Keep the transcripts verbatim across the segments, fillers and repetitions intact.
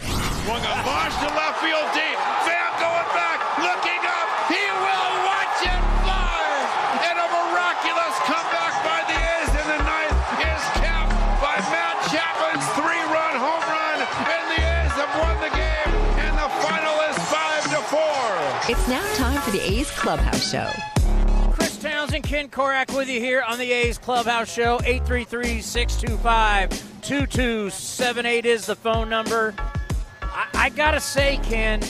Swung a barge to left field deep. Pham going back, looking up. He will watch it fly. And a miraculous comeback by the A's in the ninth is capped by Matt Chapman's three-run home run. And the A's have won the game. And the final is five to four. It's now time for the A's Clubhouse Show. Chris Towns and Ken Korak with you here on the A's Clubhouse Show. eight three three, six two five, two two seven eight is the phone number. I gotta say, Ken,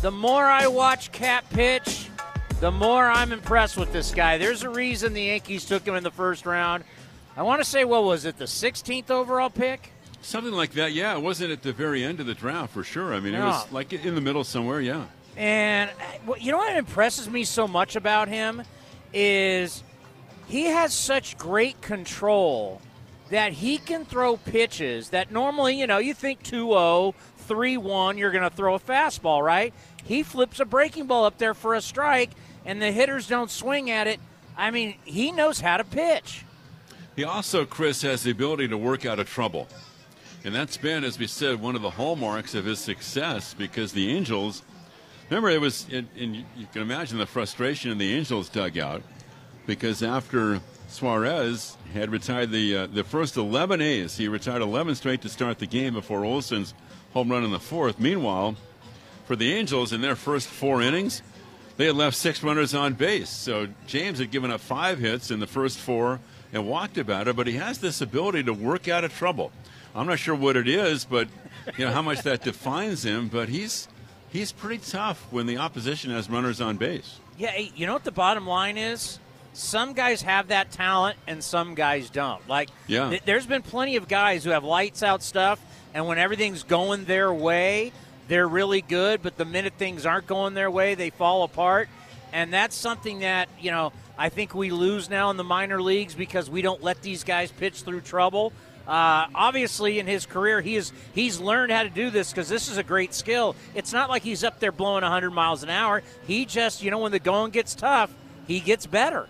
the more I watch Cap pitch, the more I'm impressed with this guy. There's a reason the Yankees took him in the first round. I want to say, what was it, the sixteenth overall pick? Something like that, yeah. It wasn't at the very end of the draft, for sure. I mean, no. It was like in the middle somewhere, yeah. And you know what impresses me so much about him is he has such great control that he can throw pitches that normally, you know, you think two oh, three one, you're going to throw a fastball, right? He flips a breaking ball up there for a strike, and the hitters don't swing at it. I mean, he knows how to pitch. He also, Chris, has the ability to work out of trouble. And that's been, as we said, one of the hallmarks of his success, because the Angels, remember, it was, and you can imagine the frustration in the Angels dugout, because after Suarez had retired the uh, the first eleven A's, he retired eleven straight to start the game before Olsen's home run in the fourth. Meanwhile, for the Angels, in their first four innings, they had left six runners on base. So James had given up five hits in the first four and walked about it, but he has this ability to work out of trouble. I'm not sure what it is, but you know how much that defines him, but he's he's pretty tough when the opposition has runners on base. Yeah, you know what the bottom line is? Some guys have that talent and some guys don't. Like, yeah. th- there's been plenty of guys who have lights out stuff, and when everything's going their way, they're really good. But the minute things aren't going their way, they fall apart. And that's something that, you know, I think we lose now in the minor leagues because we don't let these guys pitch through trouble. Uh, obviously, in his career, he is he's learned how to do this because this is a great skill. It's not like he's up there blowing one hundred miles an hour. He just, you know, when the going gets tough, he gets better.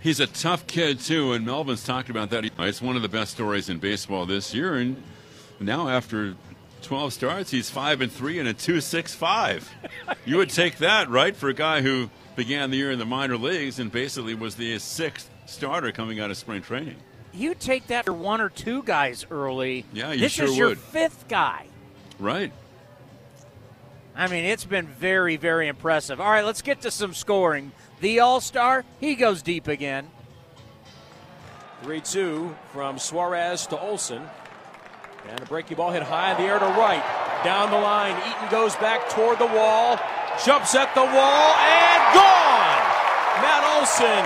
He's a tough kid, too, and Melvin's talked about that. It's one of the best stories in baseball this year, and now after twelve starts, he's five and three and a two six five. You would take that, right, for a guy who began the year in the minor leagues and basically was the sixth starter coming out of spring training. You take that for one or two guys early. Yeah, you this sure would. This is your would. fifth guy. Right. I mean, it's been very, very impressive. All right, let's get to some scoring. The All-Star, he goes deep again. three two from Suarez to Olsen. And a breaking ball hit high in the air to right. Down the line, Eaton goes back toward the wall, jumps at the wall, and gone! Matt Olsen,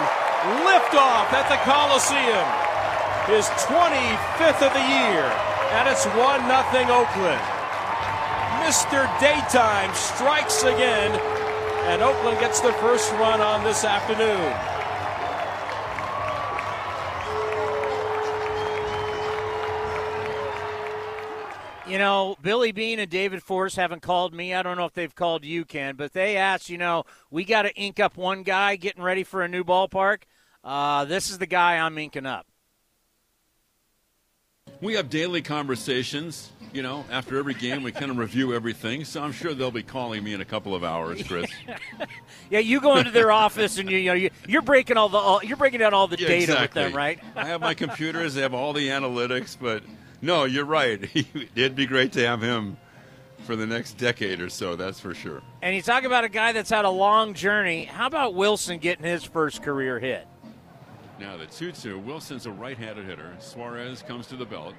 liftoff at the Coliseum. His twenty-fifth of the year, and it's one nothing Oakland. Mister Daytime strikes again, and Oakland gets the first run on this afternoon. You know, Billy Beane and David Force haven't called me. I don't know if they've called you, Ken, but they asked, you know, we got to ink up one guy getting ready for a new ballpark. Uh, this is the guy I'm inking up. We have daily conversations, you know, after every game we kind of review everything, so I'm sure they'll be calling me in a couple of hours, Chris. Yeah, you go into their office and you, you know you, you're breaking all the all, you're breaking down all the yeah, data exactly. with them, right? I have my computers, they have all the analytics, but no, you're right. It'd be great to have him for the next decade or so, that's for sure. And you talk about a guy that's had a long journey. How about Wilson getting his first career hit? Now the two two. Wilson's a right-handed hitter. Suarez comes to the belt.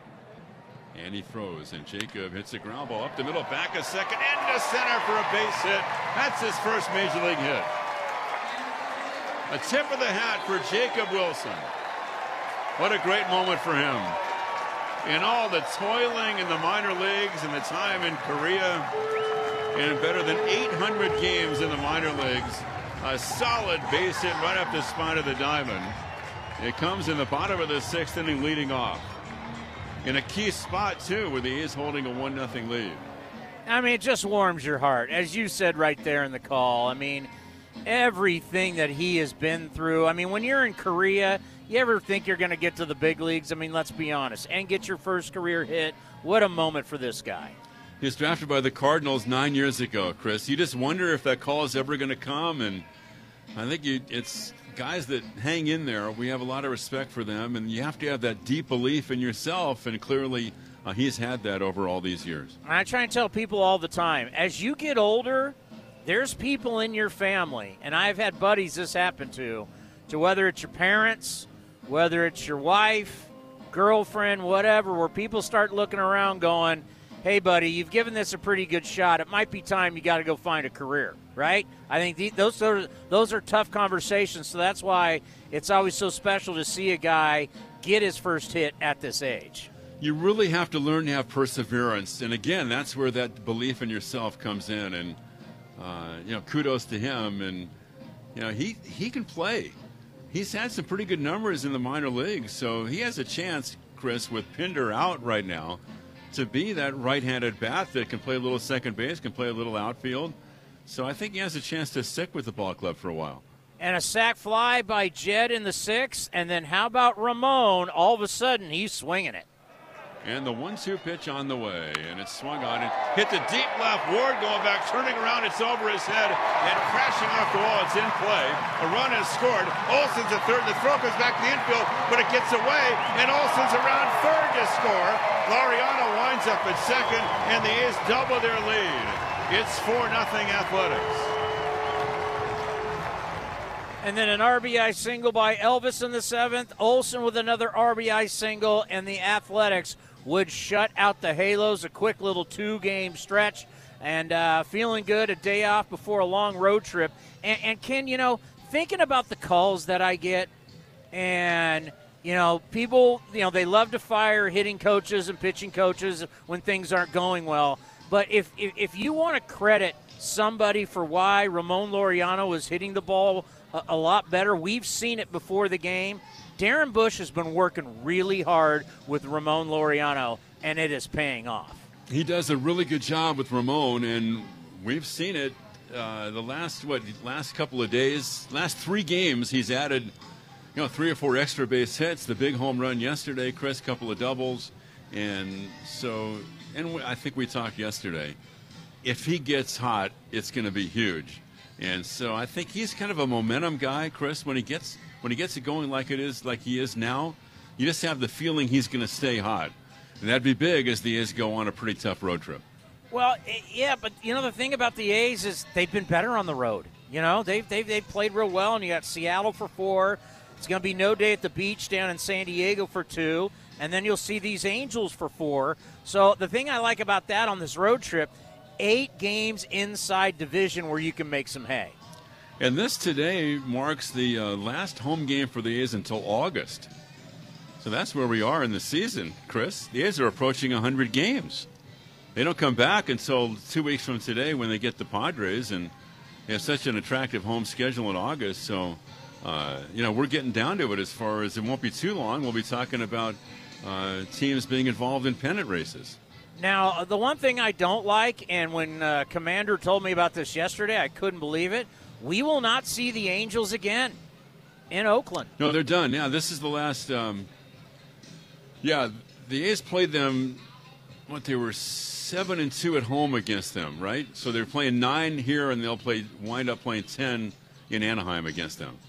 And he throws. And Jacob hits a ground ball up the middle, back a second, and to center for a base hit. That's his first major league hit. A tip of the hat for Jacob Wilson. What a great moment for him. In all the toiling in the minor leagues and the time in Korea, and better than eight hundred games in the minor leagues, a solid base hit right up the spine of the diamond. It comes in the bottom of the sixth inning, leading off. In a key spot, too, where the A's holding a one nothing lead. I mean, it just warms your heart. As you said right there in the call, I mean, everything that he has been through. I mean, when you're in Korea, you ever think you're going to get to the big leagues? I mean, let's be honest. And get your first career hit. What a moment for this guy. He was drafted by the Cardinals nine years ago, Chris. You just wonder if that call is ever going to come. And I think you, it's guys that hang in there. We have a lot of respect for them. And you have to have that deep belief in yourself. And clearly uh, he's had that over all these years. I try and tell people all the time, as you get older, there's people in your family, and I've had buddies this happened to, to whether it's your parents, whether it's your wife, girlfriend, whatever, where people start looking around going, hey, buddy, you've given this a pretty good shot. It might be time you got to go find a career, right? I think the, those, are, those are tough conversations, so that's why it's always so special to see a guy get his first hit at this age. You really have to learn to have perseverance, and, again, that's where that belief in yourself comes in, and Uh, you know, kudos to him. And, you know, he, he can play. He's had some pretty good numbers in the minor leagues. So he has a chance, Chris, with Pinder out right now, to be that right-handed bat that can play a little second base, can play a little outfield. So I think he has a chance to stick with the ball club for a while. And a sac fly by Jed in the sixth. And then how about Ramon? All of a sudden, he's swinging it. And the one two pitch on the way, and it's swung on and hit the deep left. Ward going back, turning around, it's over his head, and crashing off the wall, it's in play. A run is scored. Olsen's at third, the throw goes back to the infield, but it gets away, and Olsen's around third to score. Laureano winds up at second, and the A's double their lead. It's four nothing Athletics. And then an R B I single by Elvis in the seventh, Olsen with another R B I single, and the Athletics would shut out the Halos. A quick little two-game stretch, and uh, feeling good, a day off before a long road trip. And, and, Ken, you know, thinking about the calls that I get, and, you know, people, you know, they love to fire hitting coaches and pitching coaches when things aren't going well. But if, if, if you want to credit somebody for why Ramon Laureano was hitting the ball a, a lot better, we've seen it before the game. Darren Bush has been working really hard with Ramon Laureano, and it is paying off. He does a really good job with Ramon, and we've seen it uh, the last what last couple of days, last three games. He's added, you know, three or four extra base hits. The big home run yesterday, Chris, couple of doubles, and so. And I think we talked yesterday. If he gets hot, it's going to be huge, and so I think he's kind of a momentum guy, Chris. When he gets. When he gets it going like it is, like he is now, you just have the feeling he's going to stay hot. And that'd be big as the A's go on a pretty tough road trip. Well, yeah, but, you know, the thing about the A's is they've been better on the road. You know, they've, they've, they've played real well, and you got Seattle for four. It's going to be no day at the beach down in San Diego for two. And then you'll see these Angels for four. So the thing I like about that on this road trip, eight games inside division where you can make some hay. And this today marks the uh, last home game for the A's until August. So that's where we are in the season, Chris. The A's are approaching one hundred games. They don't come back until two weeks from today when they get the Padres, and they have such an attractive home schedule in August. So, uh, you know, we're getting down to it as far as it won't be too long. We'll be talking about uh, teams being involved in pennant races. Now, the one thing I don't like, and when uh, Commander told me about this yesterday, I couldn't believe it. We will not see the Angels again in Oakland. No, they're done. Yeah, this is the last. Um, yeah, the A's played them, what, they were seven and two at home against them, right? So they're playing nine here, and they'll play wind up playing ten in Anaheim against them.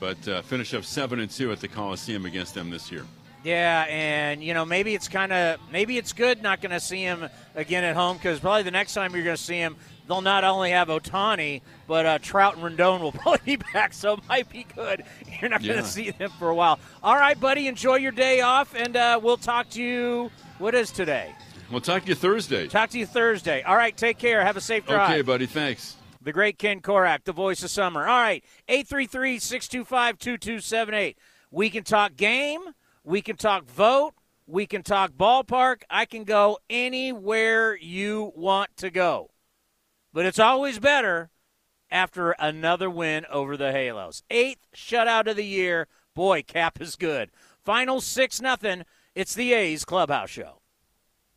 But uh, finish up seven and two at the Coliseum against them this year. Yeah, and, you know, maybe it's kind of maybe it's good not going to see him again at home, because probably the next time you're going to see him, they'll not only have Ohtani, but uh, Trout and Rendon will probably be back, so it might be good. You're not yeah. going to see them for a while. All right, buddy, enjoy your day off, and uh, we'll talk to you. What is today? We'll talk to you Thursday. Talk to you Thursday. All right, take care. Have a safe drive. Okay, buddy, thanks. The great Ken Korak, the voice of summer. All right, eight three three, six two five, two two seven eight. We can talk game. We can talk vote. We can talk ballpark. I can go anywhere you want to go. But it's always better after another win over the Halos. Eighth shutout of the year. Boy, Cap is good. Final six nothing. It's the A's Clubhouse Show.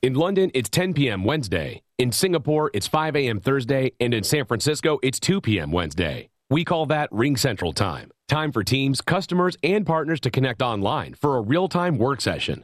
In London, it's ten p.m. Wednesday. In Singapore, it's five a.m. Thursday. And in San Francisco, it's two p.m. Wednesday. We call that RingCentral time. Time for teams, customers, and partners to connect online for a real-time work session.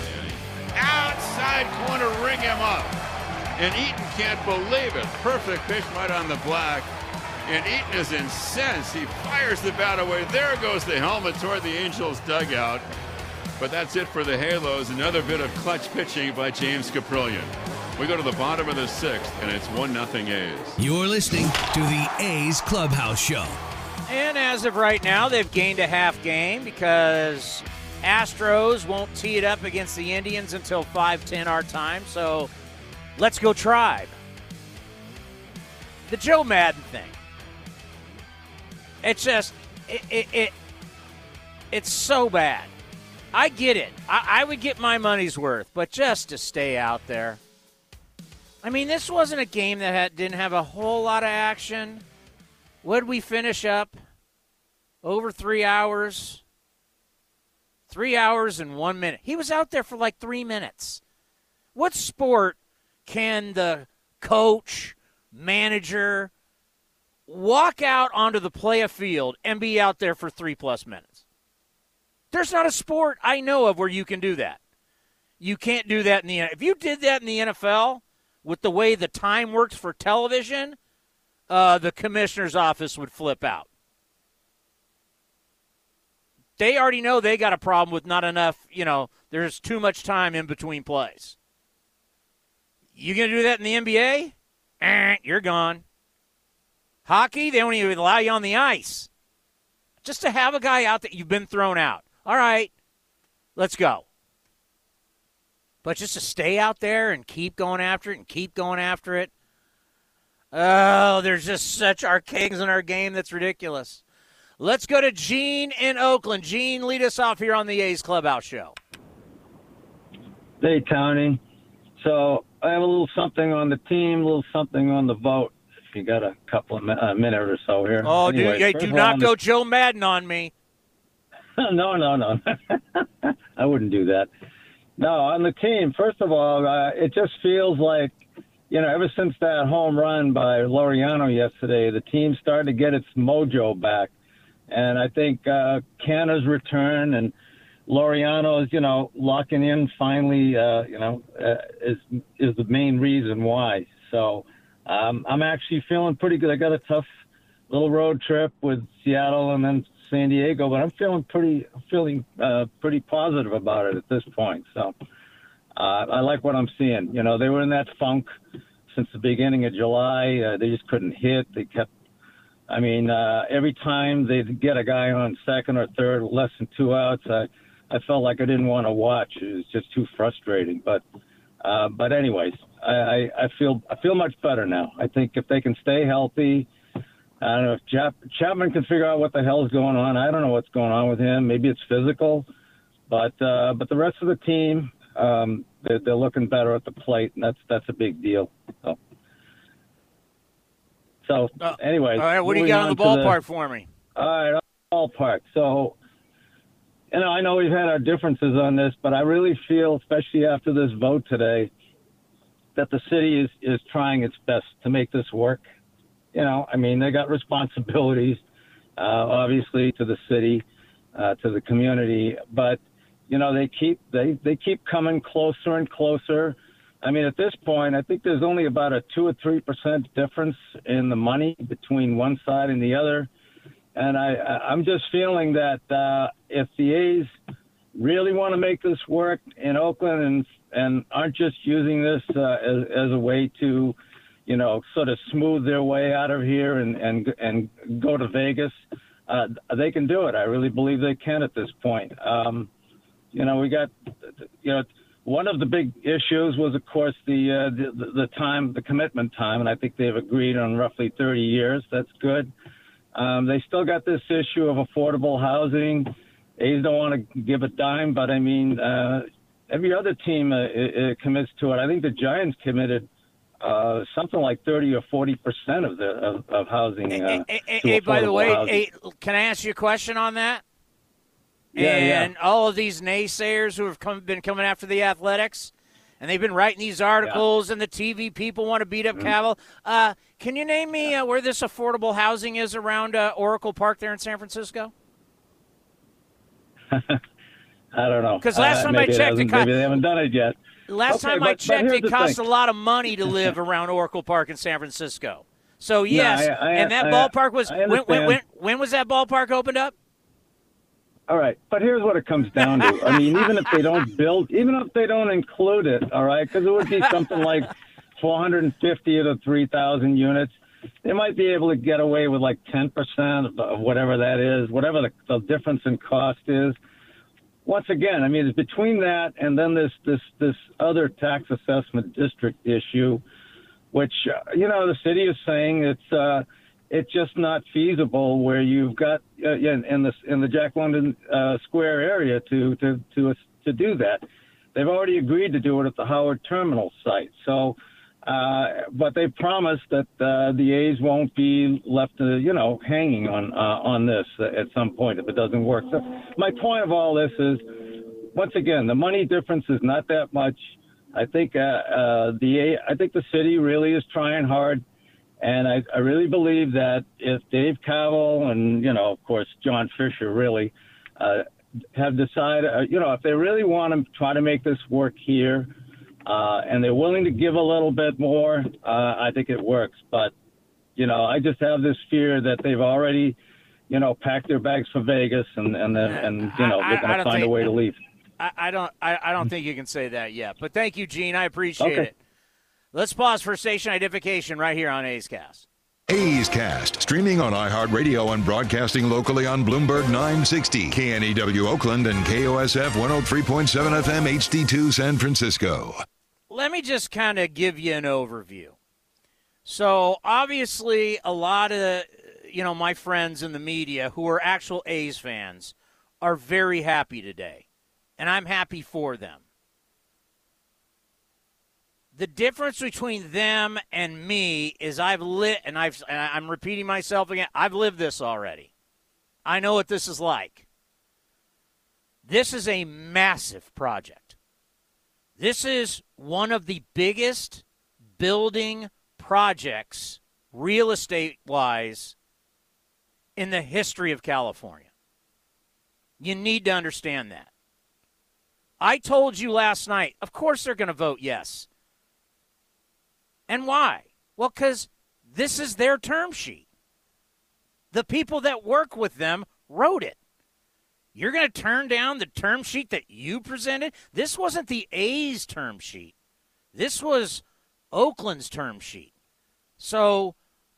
Outside corner, ring him up. And Eaton can't believe it. Perfect pitch right on the black. And Eaton is incensed. He fires the bat away. There goes the helmet toward the Angels dugout. But that's it for the Halos. Another bit of clutch pitching by James Kaprielian. We go to the bottom of the sixth, and it's one nothing A's. You're listening to the A's Clubhouse Show. And as of right now, they've gained a half game because Astros won't tee it up against the Indians until five ten our time, so let's go Tribe. The Joe Maddon thing. It's just, it, it, it it's so bad. I get it. I, I would get my money's worth, but just to stay out there. I mean, this wasn't a game that had, didn't have a whole lot of action. Would we finish up over three hours? Three hours and one minute. He was out there for like three minutes. What sport can the coach, manager, walk out onto the play of field and be out there for three-plus minutes? There's not a sport I know of where you can do that. You can't do that in the N F L. If you did that in the N F L with the way the time works for television, uh, the commissioner's office would flip out. They already know they got a problem with not enough, you know, there's too much time in between plays. You going to do that in the N B A? Eh, you're gone. Hockey, they don't even allow you on the ice. Just to have a guy out that you've been thrown out. All right, let's go. But just to stay out there and keep going after it and keep going after it. Oh, there's just such arcades in our game that's ridiculous. Let's go to Gene in Oakland. Gene, lead us off here on the A's Clubhouse Show. Hey, Tony. So I have a little something on the team, a little something on the vote, if you got a couple of a minute or so here. Oh, anyway, dude, hey, do not go the... Joe Maddon on me. no, no, no. I wouldn't do that. No, on the team, first of all, uh, it just feels like, you know, ever since that home run by Laureano yesterday, the team started to get its mojo back. And I think uh, Canna's return and Laureano's, you know, locking in finally, uh, you know, uh, is is the main reason why. So um, I'm actually feeling pretty good. I got a tough little road trip with Seattle and then San Diego, but I'm feeling pretty feeling uh, pretty positive about it at this point. So uh, I like what I'm seeing. You know, they were in that funk since the beginning of July. Uh, they just couldn't hit. They kept. I mean, uh, every time they get a guy on second or third, less than two outs, I, I felt like I didn't want to watch. It was just too frustrating. But, uh, but anyways, I, I, I feel I feel much better now. I think if they can stay healthy, I don't know if Chap- Chapman can figure out what the hell is going on. I don't know what's going on with him. Maybe it's physical, but uh, but the rest of the team, um, they're, they're looking better at the plate, and that's that's a big deal. So. So, anyways. Uh, all right, what do you got on the ballpark the, for me? All right, ballpark. So, you know, I know we've had our differences on this, but I really feel, especially after this vote today, that the city is, is trying its best to make this work. You know, I mean, they got responsibilities, uh, obviously, to the city, uh, to the community. But, you know, they keep they, they keep coming closer and closer. I mean, at this point, I think there's only about a two or three percent difference in the money between one side and the other, and I, I'm just feeling that uh, if the A's really want to make this work in Oakland and and aren't just using this uh, as, as a way to, you know, sort of smooth their way out of here and, and, and go to Vegas. Uh, they can do it. I really believe they can at this point. Um, you know, we got, you know, one of the big issues was, of course, the, uh, the the time, the commitment time, and I think they've agreed on roughly thirty years. That's good. Um, they still got this issue of affordable housing. A's don't want to give a dime, but I mean, uh, every other team uh, it, it commits to it. I think the Giants committed uh, something like thirty or forty percent of the of, of housing. Uh, hey, hey, hey by the way, hey, can I ask you a question on that? Yeah, and yeah. all of these naysayers who have come, been coming after the Athletics, and they've been writing these articles, yeah. and the T V people want to beat up mm-hmm. Kaval. Uh, can you name me uh, where this affordable housing is around uh, Oracle Park there in San Francisco? I don't know. Because last uh, time I checked, it cost, maybe they haven't done it yet. Last okay, time but, I checked, it costs a lot of money to live around Oracle Park in San Francisco. So yes, no, I, I, and that I, ballpark was when, when, when, when was that ballpark opened up? All right, but here's what it comes down to. I mean, even if they don't build, even if they don't include it, all right, because it would be something like four hundred fifty to three thousand units. They might be able to get away with like ten percent of whatever that is, whatever the, the difference in cost is. Once again, I mean, it's between that and then this this this other tax assessment district issue, which uh, you know the city is saying it's. Uh, It's just not feasible where you've got uh, in, in the in the Jack London uh, Square area to to to to do that. They've already agreed to do it at the Howard Terminal site. So, uh, but they promised that uh, the A's won't be left uh, you know hanging on uh, on this at some point if it doesn't work. So, my point of all this is, once again, the money difference is not that much. I think uh, uh, the I think the city really is trying hard. And I, I really believe that if Dave Kaval and, you know, of course, John Fisher really uh, have decided, uh, you know, if they really want to try to make this work here uh, and they're willing to give a little bit more, uh, I think it works. But, you know, I just have this fear that they've already, you know, packed their bags for Vegas and, and, and you know, they're going to find a way to leave. I, I don't I, I don't think you can say that yet. But thank you, Gene. I appreciate okay. it. Let's pause for station identification right here on A's Cast. A's Cast, streaming on iHeartRadio and broadcasting locally on Bloomberg nine sixty, K N E W Oakland, and K O S F one oh three point seven F M H D two San Francisco. Let me just kind of give you an overview. So, obviously, a lot of, you know, my friends in the media who are actual A's fans are very happy today, and I'm happy for them. The difference between them and me is I've lit, and, I've, and I'm repeating myself again, I've lived this already. I know what this is like. This is a massive project. This is one of the biggest building projects, real estate-wise, in the history of California. You need to understand that. I told you last night, of course they're going to vote yes. And why? Well, because this is their term sheet. The people that work with them wrote it. You're going to turn down the term sheet that you presented? This wasn't the A's term sheet. This was Oakland's term sheet. So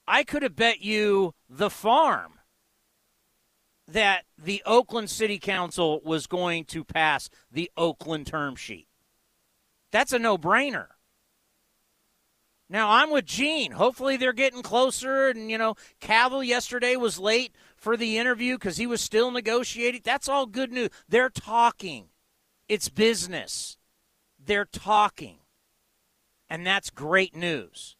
I could have bet you the farm that the Oakland City Council was going to pass the Oakland term sheet. That's a no-brainer. Now, I'm with Gene. Hopefully they're getting closer. And, you know, Kaval yesterday was late for the interview because he was still negotiating. That's all good news. They're talking. It's business. They're talking. And that's great news.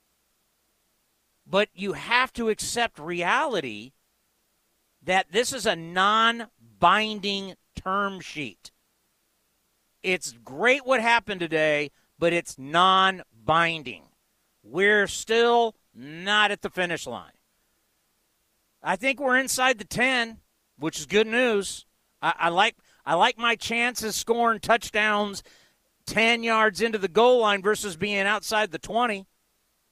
But you have to accept reality that this is a non-binding term sheet. It's great what happened today, but it's non-binding. We're still not at the finish line. I think we're inside the ten, which is good news. I, I like I like my chances scoring touchdowns ten yards into the goal line versus being outside the twenty.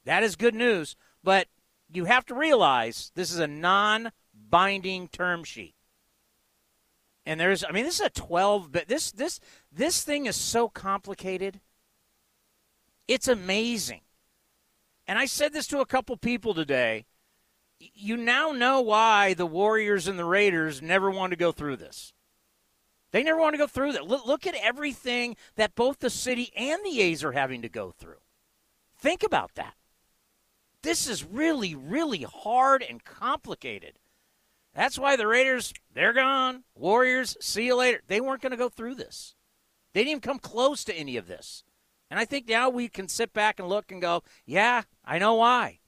That is good news. But you have to realize this is a non-binding term sheet. And there's, I mean, this is a twelve, but this this this thing is so complicated. It's amazing. And I said this to a couple people today. You now know why the Warriors and the Raiders never wanted to go through this. They never want to go through that. Look at everything that both the city and the A's are having to go through. Think about that. This is really, really hard and complicated. That's why the Raiders, they're gone. Warriors, see you later. They weren't going to go through this. They didn't even come close to any of this. And I think now we can sit back and look and go, yeah, I know why.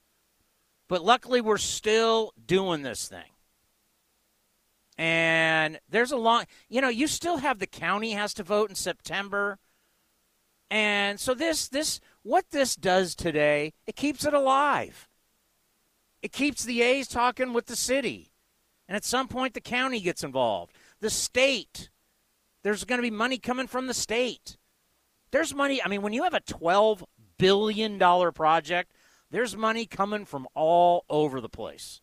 But luckily we're still doing this thing. And there's a long, you know, you still have the county has to vote in September. And so this, this, what this does today, it keeps it alive. It keeps the A's talking with the city. And at some point, the county gets involved. The state, there's going to be money coming from the state. There's money, I mean, when you have a twelve billion dollars project, there's money coming from all over the place.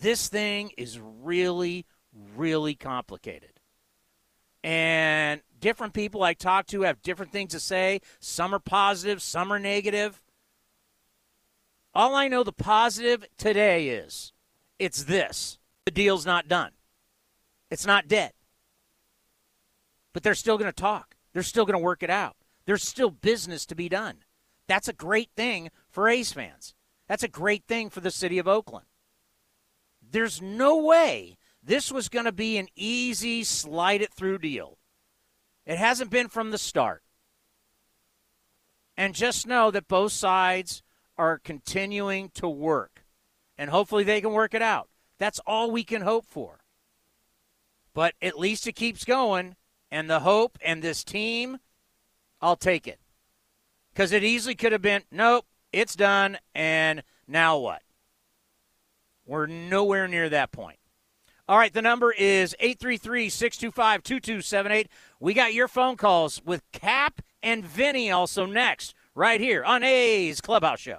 This thing is really, really complicated. And different people I talk to have different things to say. Some are positive, some are negative. All I know the positive today is it's this. The deal's not done. It's not dead. But they're still going to talk. They're still going to work it out. There's still business to be done. That's a great thing for A's fans. That's a great thing for the city of Oakland. There's no way this was going to be an easy slide-it-through deal. It hasn't been from the start. And just know that both sides are continuing to work. And hopefully they can work it out. That's all we can hope for. But at least it keeps going. And the hope and this team, I'll take it. Because it easily could have been, nope, it's done, and now what? We're nowhere near that point. All right, the number is eight three three, six two five, two two seven eight. We got your phone calls with Cap and Vinny also next, right here on A's Clubhouse Show.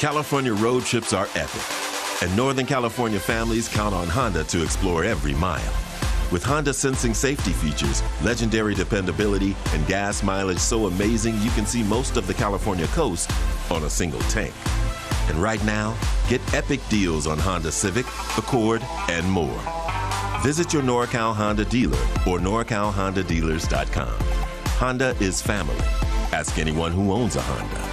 California road trips are epic, and Northern California families count on Honda to explore every mile. With Honda sensing safety features, legendary dependability, and gas mileage so amazing you can see most of the California coast on a single tank. And right now, get epic deals on Honda Civic, Accord, and more. Visit your NorCal Honda dealer or nor cal honda dealers dot com. Honda is family. Ask anyone who owns a Honda.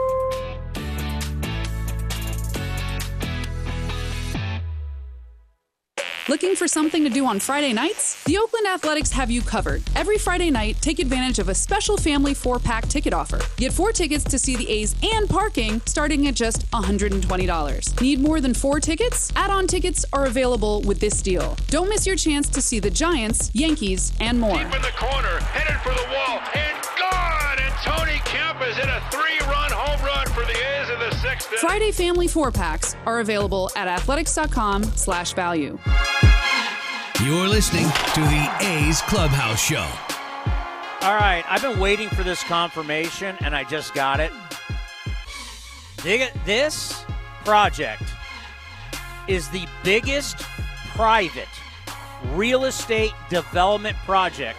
Looking for something to do on Friday nights? The Oakland Athletics have you covered. Every Friday night, take advantage of a special family four-pack ticket offer. Get four tickets to see the A's and parking starting at just one hundred twenty dollars. Need more than four tickets? Add-on tickets are available with this deal. Don't miss your chance to see the Giants, Yankees, and more. Deep in the corner, headed for the wall, and gone! And Tony Kemp is in a three-run home run for the A's in the sixth. Friday family four-packs are available at athletics dot com slash value. You're listening to the A's Clubhouse Show. All right, I've been waiting for this confirmation, and I just got it. This project is the biggest private real estate development project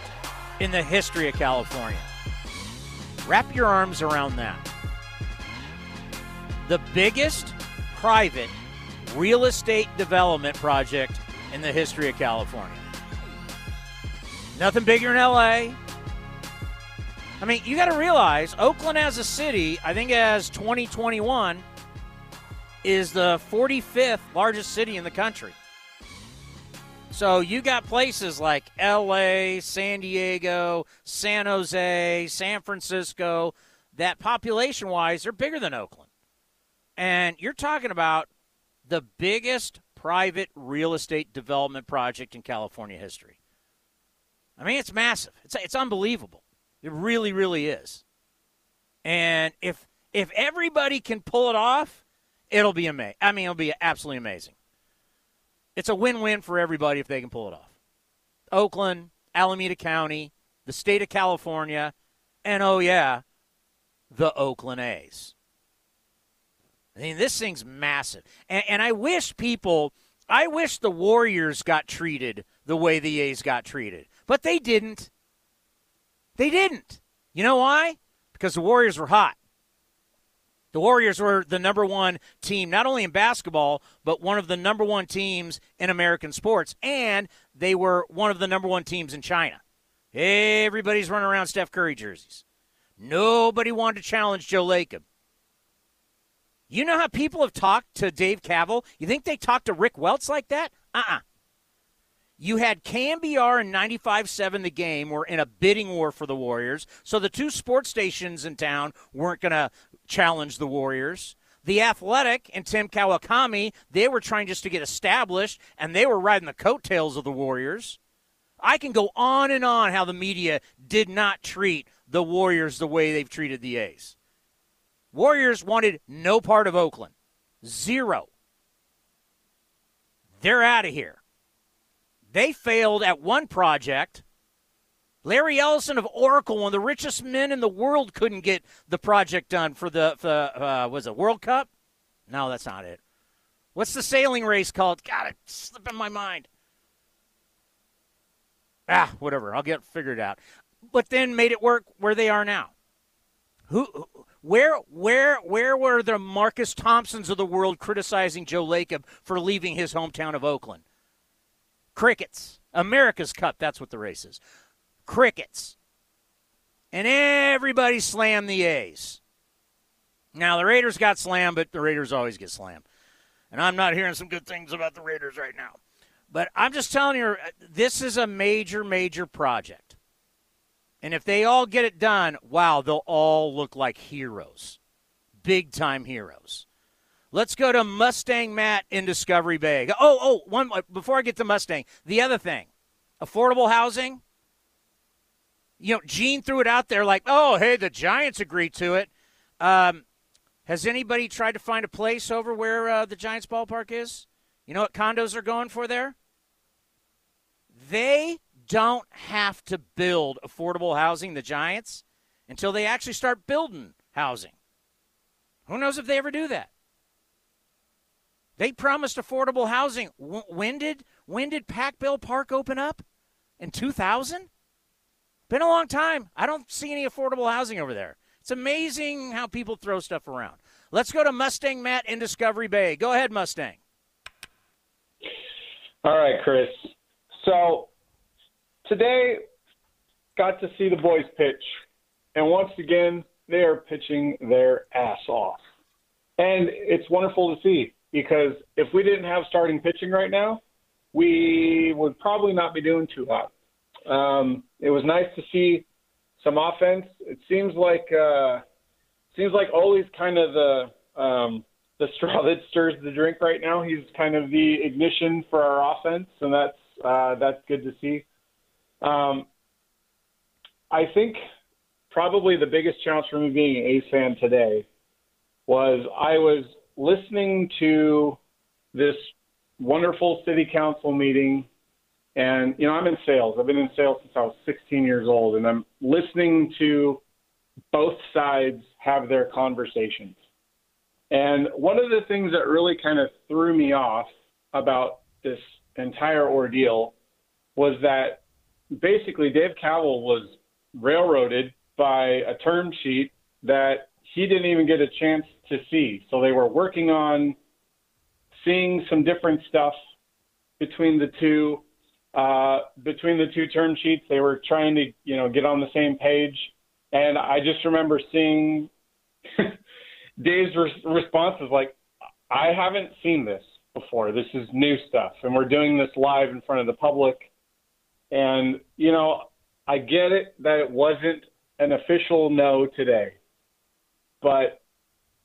in the history of California. Wrap your arms around that. The biggest private real estate development project in the history of California. Nothing bigger in L A. I mean, you got to realize Oakland as a city, I think as twenty twenty-one, is the forty-fifth largest city in the country. So you got places like L A, San Diego, San Jose, San Francisco, that population-wise, they're bigger than Oakland. And you're talking about the biggest private real estate development project in California history. I mean, it's massive. It's it's unbelievable. It really, really is. And if if everybody can pull it off, it'll be amazing. I mean, it'll be absolutely amazing. It's a win-win for everybody if they can pull it off. Oakland, Alameda County, the state of California, and, oh, yeah, the Oakland A's. I mean, this thing's massive. And, and I wish people – I wish the Warriors got treated the way the A's got treated. But they didn't. They didn't. You know why? Because the Warriors were hot. The Warriors were the number one team, not only in basketball, but one of the number one teams in American sports. And they were one of the number one teams in China. Everybody's running around Steph Curry jerseys. Nobody wanted to challenge Joe Lacob. You know how people have talked to Dave Kaval? You think they talked to Rick Welts like that? Uh-uh. You had K M B R and ninety-five seven The Game were in a bidding war for the Warriors, so the two sports stations in town weren't going to challenge the Warriors. The Athletic and Tim Kawakami, they were trying just to get established, and they were riding the coattails of the Warriors. I can go on and on how the media did not treat the Warriors the way they've treated the A's. Warriors wanted no part of Oakland. Zero. They're out of here. They failed at one project. Larry Ellison of Oracle, one of the richest men in the world, couldn't get the project done for the, for, uh, was it World Cup? No, that's not it. What's the sailing race called? God, it's slipping my mind. Ah, whatever. I'll get figured out. But then made it work where they are now. Who, where, where, where were the Marcus Thompsons of the world criticizing Joe Lacob for leaving his hometown of Oakland? Crickets. America's Cup, that's what the race is. Crickets. And everybody slammed the A's. Now, the Raiders got slammed, but the Raiders always get slammed. And I'm not hearing some good things about the Raiders right now. But I'm just telling you, this is a major, major project. And if they all get it done, wow, they'll all look like heroes. Big-time heroes. Let's go to Mustang Matt in Discovery Bay. Oh, oh, one before I get to Mustang, the other thing, affordable housing. You know, Gene threw it out there like, oh, hey, the Giants agreed to it. Um, has anybody tried to find a place over where uh, the Giants ballpark is? You know what condos are going for there? They don't have to build affordable housing, the Giants, until they actually start building housing. Who knows if they ever do that? They promised affordable housing. When did when did Pac-Bell Park open up? In two thousand? Been a long time. I don't see any affordable housing over there. It's amazing how people throw stuff around. Let's go to Mustang Matt in Discovery Bay. Go ahead, Mustang. All right, Chris. So today, got to see the boys pitch. And once again, they are pitching their ass off. And it's wonderful to see. Because if we didn't have starting pitching right now, we would probably not be doing too hot. Um, it was nice to see some offense. It seems like uh, seems like Ole's kind of the um, the straw that stirs the drink right now. He's kind of the ignition for our offense, and that's uh, that's good to see. Um, I think probably the biggest challenge for me being an A's fan today was I was – listening to this wonderful city council meeting, and, you know, I'm in sales. I've been in sales since I was sixteen years old, and I'm listening to both sides have their conversations. And one of the things that really kind of threw me off about this entire ordeal was that basically Dave Kaval was railroaded by a term sheet that he didn't even get a chance to see. So they were working on seeing some different stuff between the two, uh, between the two term sheets. They were trying to, you know, get on the same page. And I just remember seeing Dave's re- responses like, I haven't seen this before. This is new stuff, and we're doing this live in front of the public. And, you know, I get it that it wasn't an official no today, but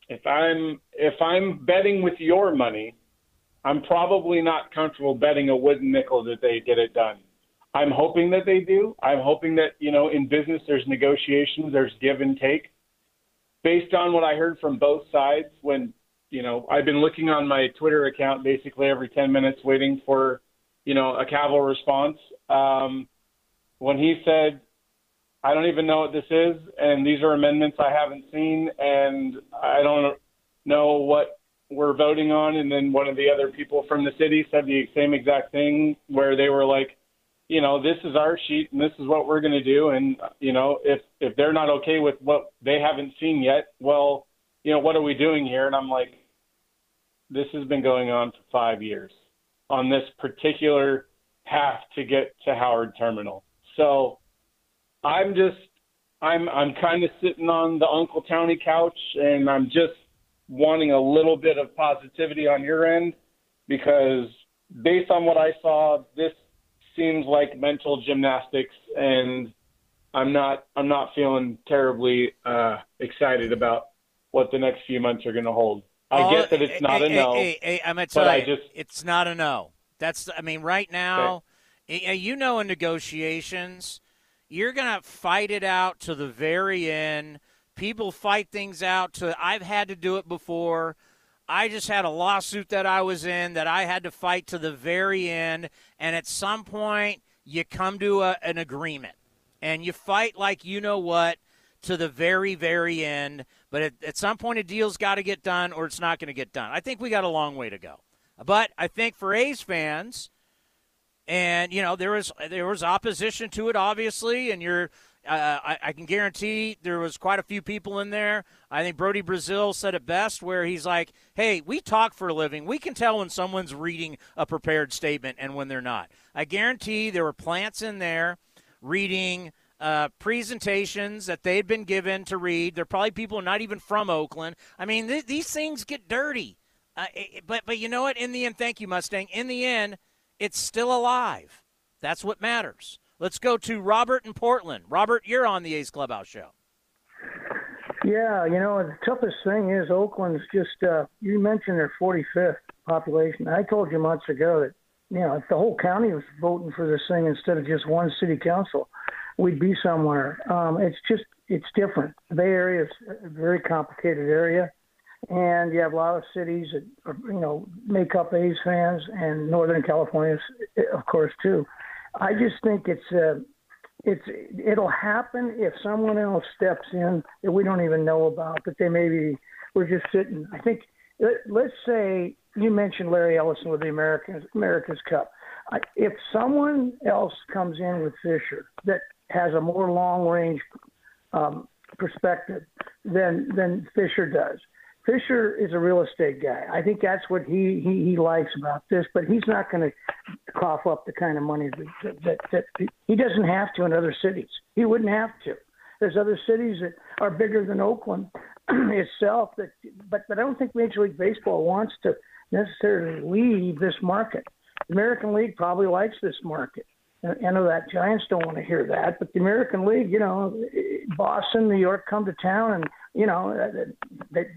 if I'm if I'm betting with your money, I'm probably not comfortable betting a wooden nickel that they get it done. I'm hoping that they do. I'm hoping that, you know, in business there's negotiations, there's give and take. Based on what I heard from both sides when, you know, I've been looking on my Twitter account basically every ten minutes waiting for, you know, a Kaval response. Um, when he said, I don't even know what this is, and these are amendments I haven't seen, and I don't know what we're voting on. And then one of the other people from the city said the same exact thing where they were like, you know, this is our sheet and this is what we're going to do. And, you know, if, if they're not okay with what they haven't seen yet, well, you know, what are we doing here? And I'm like, this has been going on for five years on this particular path to get to Howard Terminal. So I'm just, I'm, I'm kind of sitting on the Uncle Tony couch, and I'm just wanting a little bit of positivity on your end, because based on what I saw, this seems like mental gymnastics, and I'm not I'm not feeling terribly uh, excited about what the next few months are going to hold. I oh, get that it's hey, not hey, a no, hey, hey, I'm but I just it's not a no. That's I mean right now, okay. You know, in negotiations, you're going to fight it out to the very end. People fight things out to I've had to do it before. I just had a lawsuit that I was in that I had to fight to the very end, and at some point you come to a, an agreement, and you fight like you know what to the very, very end, but at, at some point a deal's got to get done or it's not going to get done. I think we got a long way to go. But I think for A's fans, and, you know, there was, there was opposition to it, obviously, and you're – Uh, I, I can guarantee there was quite a few people in there. I think Brody Brazil said it best, where he's like, hey, we talk for a living. We can tell when someone's reading a prepared statement and when they're not. I guarantee there were plants in there reading uh, presentations that they'd been given to read. There are probably people not even from Oakland. I mean, th- these things get dirty. Uh, it, but, but you know what? In the end, thank you, Mustang. In the end, it's still alive. That's what matters. Let's go to Robert in Portland. Robert, you're on the A's Clubhouse Show. Yeah, you know, the toughest thing is Oakland's just, uh, you mentioned their forty-fifth population. I told you months ago that, you know, if the whole county was voting for this thing instead of just one city council, we'd be somewhere. Um, it's just, it's different. The Bay Area is a very complicated area, and you have a lot of cities that, are, you know, make up A's fans, and Northern California, of course, too. I just think it's uh, it's it'll happen if someone else steps in that we don't even know about, but they maybe we're just sitting. I think let, let's say you mentioned Larry Ellison with the America's, America's Cup. I, if someone else comes in with Fisher that has a more long-range um, perspective than than Fisher does. Fisher is a real estate guy. I think that's what he, he, he likes about this, but he's not going to cough up the kind of money that, that, that he doesn't have to in other cities. He wouldn't have to. There's other cities that are bigger than Oakland itself, that, but, but I don't think Major League Baseball wants to necessarily leave this market. The American League probably likes this market. I know that Giants don't want to hear that, but the American League, you know, Boston, New York come to town, and, you know, they –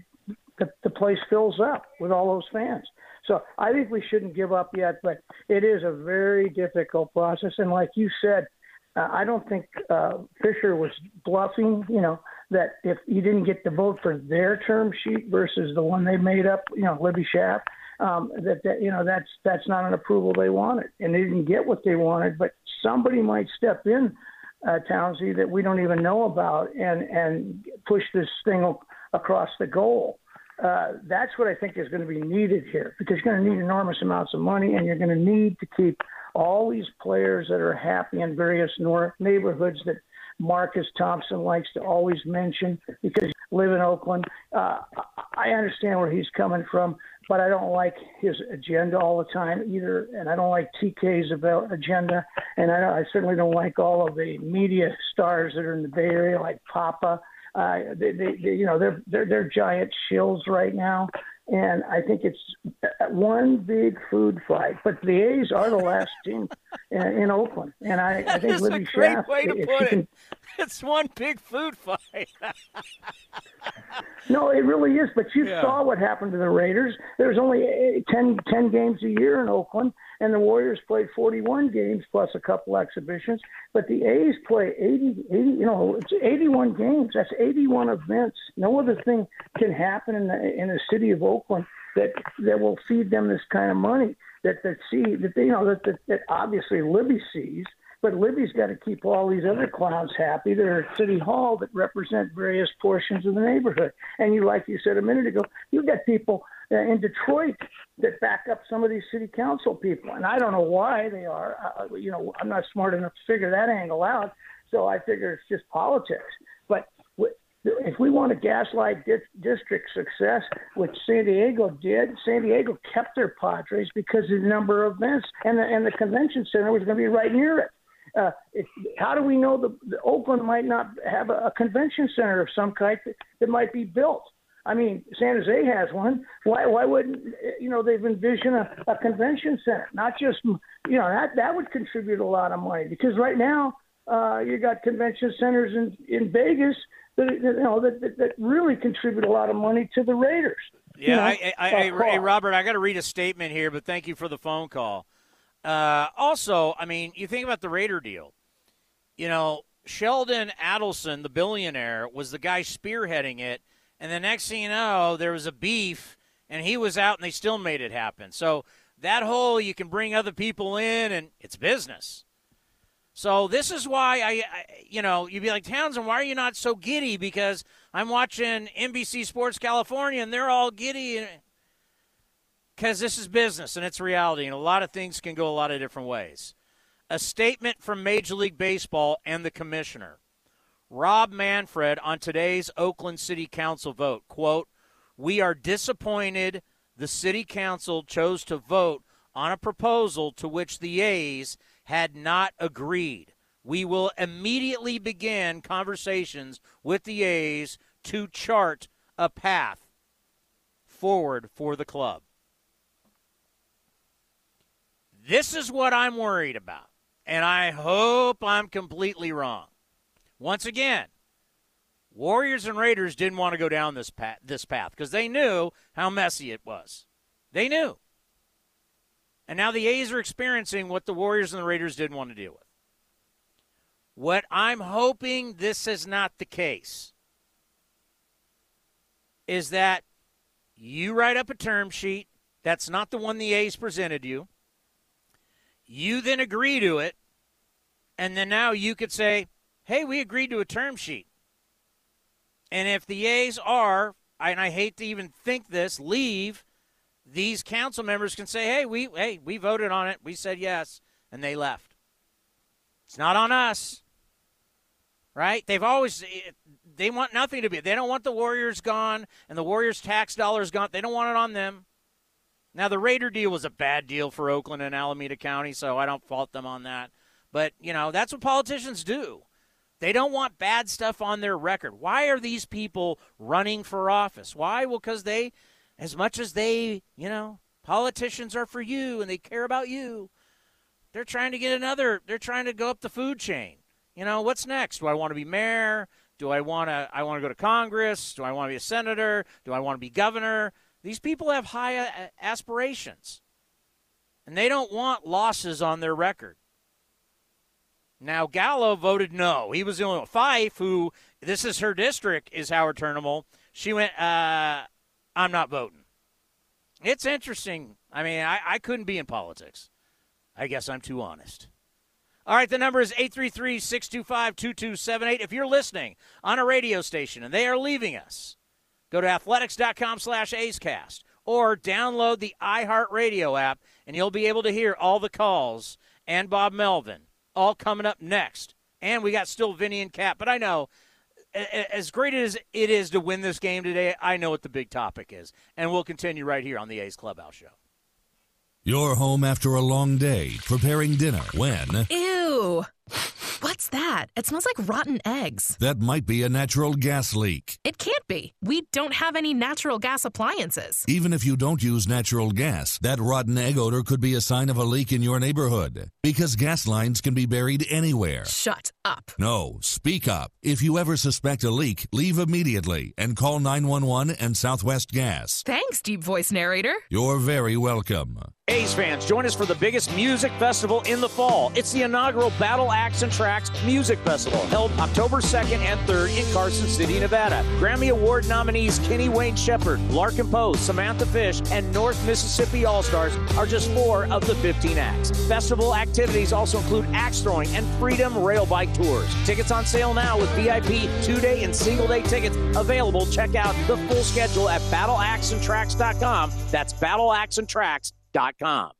The, the place fills up with all those fans. So I think we shouldn't give up yet, but it is a very difficult process. And like you said, uh, I don't think uh, Fisher was bluffing, you know, that if you didn't get the vote for their term sheet versus the one they made up, you know, Libby Schaaf, um, that, that, you know, that's that's not an approval they wanted. And they didn't get what they wanted, but somebody might step in, uh, Townsley, that we don't even know about and, and push this thing across the goal. Uh, that's what I think is going to be needed here, because you're going to need enormous amounts of money, and you're going to need to keep all these players that are happy in various nor- neighborhoods that Marcus Thompson likes to always mention because you live in Oakland. Uh, I understand where he's coming from, but I don't like his agenda all the time either, and I don't like T K's about agenda, and I, don't, I certainly don't like all of the media stars that are in the Bay Area like Papa. Uh, they, they, they, you know, they're, they're, they're giant shills right now. And I think it's one big food fight. But the A's are the last team in Oakland. And I, I think That's Libby a great Schaaf, way to put it. Can, it's one big food fight. No, it really is. But you yeah. saw what happened to the Raiders. There's only ten, ten games a year in Oakland, and the Warriors played forty-one games plus a couple exhibitions. But the A's play eighty, eighty you know, it's eighty-one games. That's eighty-one events. No other thing can happen in the, in the city of Oakland that, that will feed them this kind of money that that see that they you know that that, that obviously Libby sees. But Libby's got to keep all these other clowns happy that are at City Hall that represent various portions of the neighborhood. And you, like you said a minute ago, you've got people in Detroit that back up some of these city council people. And I don't know why they are. Uh, you know, I'm not smart enough to figure that angle out. So I figure it's just politics. But if we want to gaslight district success, which San Diego did, San Diego kept their Padres because of the number of events, and the, and the convention center was going to be right near it. Uh, if, how do we know the, the Oakland might not have a, a convention center of some kind that, that might be built? I mean, San Jose has one. Why why wouldn't, you know, they've envisioned a, a convention center, not just, you know, that, that would contribute a lot of money because right now uh, you got convention centers in, in Vegas that, you know, that, that, that really contribute a lot of money to the Raiders. Yeah, you know, I, I, I, I, hey, Robert, I got to read a statement here, but thank you for the phone call. Uh, also, I mean, you think about the Raider deal. You know, Sheldon Adelson, the billionaire, was the guy spearheading it, and the next thing you know, there was a beef, and he was out, and they still made it happen. So that whole you can bring other people in, and it's business. So this is why, I, I you know, you'd be like, Townsend, why are you not so giddy? Because I'm watching N B C Sports California, and they're all giddy, and because this is business and it's reality, and a lot of things can go a lot of different ways. A statement from Major League Baseball and the commissioner, Rob Manfred, on today's Oakland City Council vote. Quote, "We are disappointed the City Council chose to vote on a proposal to which the A's had not agreed. We will immediately begin conversations with the A's to chart a path forward for the club." This is what I'm worried about, and I hope I'm completely wrong. Once again, Warriors and Raiders didn't want to go down this path, this path because they knew how messy it was. They knew. And now the A's are experiencing what the Warriors and the Raiders didn't want to deal with. What I'm hoping this is not the case is that you write up a term sheet that's not the one the A's presented you. You then agree to it, and then now you could say, hey, we agreed to a term sheet. And if the A's are, and I hate to even think this, leave, these council members can say, hey, we hey, we voted on it, we said yes, and they left. It's not on us, right? They've always, they want nothing to be, they don't want the Warriors gone and the Warriors' tax dollars gone. They don't want it on them. Now, the Raider deal was a bad deal for Oakland and Alameda County, so I don't fault them on that. But, you know, that's what politicians do. They don't want bad stuff on their record. Why are these people running for office? Why? Well, because they, as much as they, you know, politicians are for you and they care about you, they're trying to get another, they're trying to go up the food chain. You know, what's next? Do I want to be mayor? Do I want to, I want to go to Congress? Do I want to be a senator? Do I want to be governor? These people have high aspirations, and they don't want losses on their record. Now, Gallo voted no. He was the only one. Fife, who, this is her district, is Howard Terminal. She went, uh, I'm not voting. It's interesting. I mean, I, I couldn't be in politics. I guess I'm too honest. All right, the number is eight three three, six two five, two two seven eight. If you're listening on a radio station and they are leaving us, go to athletics.com slash AceCast or download the iHeartRadio app, and you'll be able to hear all the calls and Bob Melvin, all coming up next. And we got still Vinny and Cap. But I know, as great as it is to win this game today, I know what the big topic is. And we'll continue right here on the A's Clubhouse Show. You're home after a long day preparing dinner when... Ew. What's that? It smells like rotten eggs. That might be a natural gas leak. It can't be. We don't have any natural gas appliances. Even if you don't use natural gas, that rotten egg odor could be a sign of a leak in your neighborhood. Because gas lines can be buried anywhere. Shut up. No, speak up. If you ever suspect a leak, leave immediately and call nine one one and Southwest Gas. Thanks, deep voice narrator. You're very welcome. A's fans, join us for the biggest music festival in the fall. It's the inaugural Battle Axe and Tracks Music Festival, held October second and third in Carson City, Nevada. Grammy Award nominees Kenny Wayne Shepherd, Larkin Poe, Samantha Fish, and North Mississippi All-Stars are just four of the fifteen acts. Festival activities also include axe throwing and freedom rail bike tours. Tickets on sale now with V I P two-day and single-day tickets available. Check out the full schedule at battle axe and tracks dot com. That's battle axe and tracks dot com.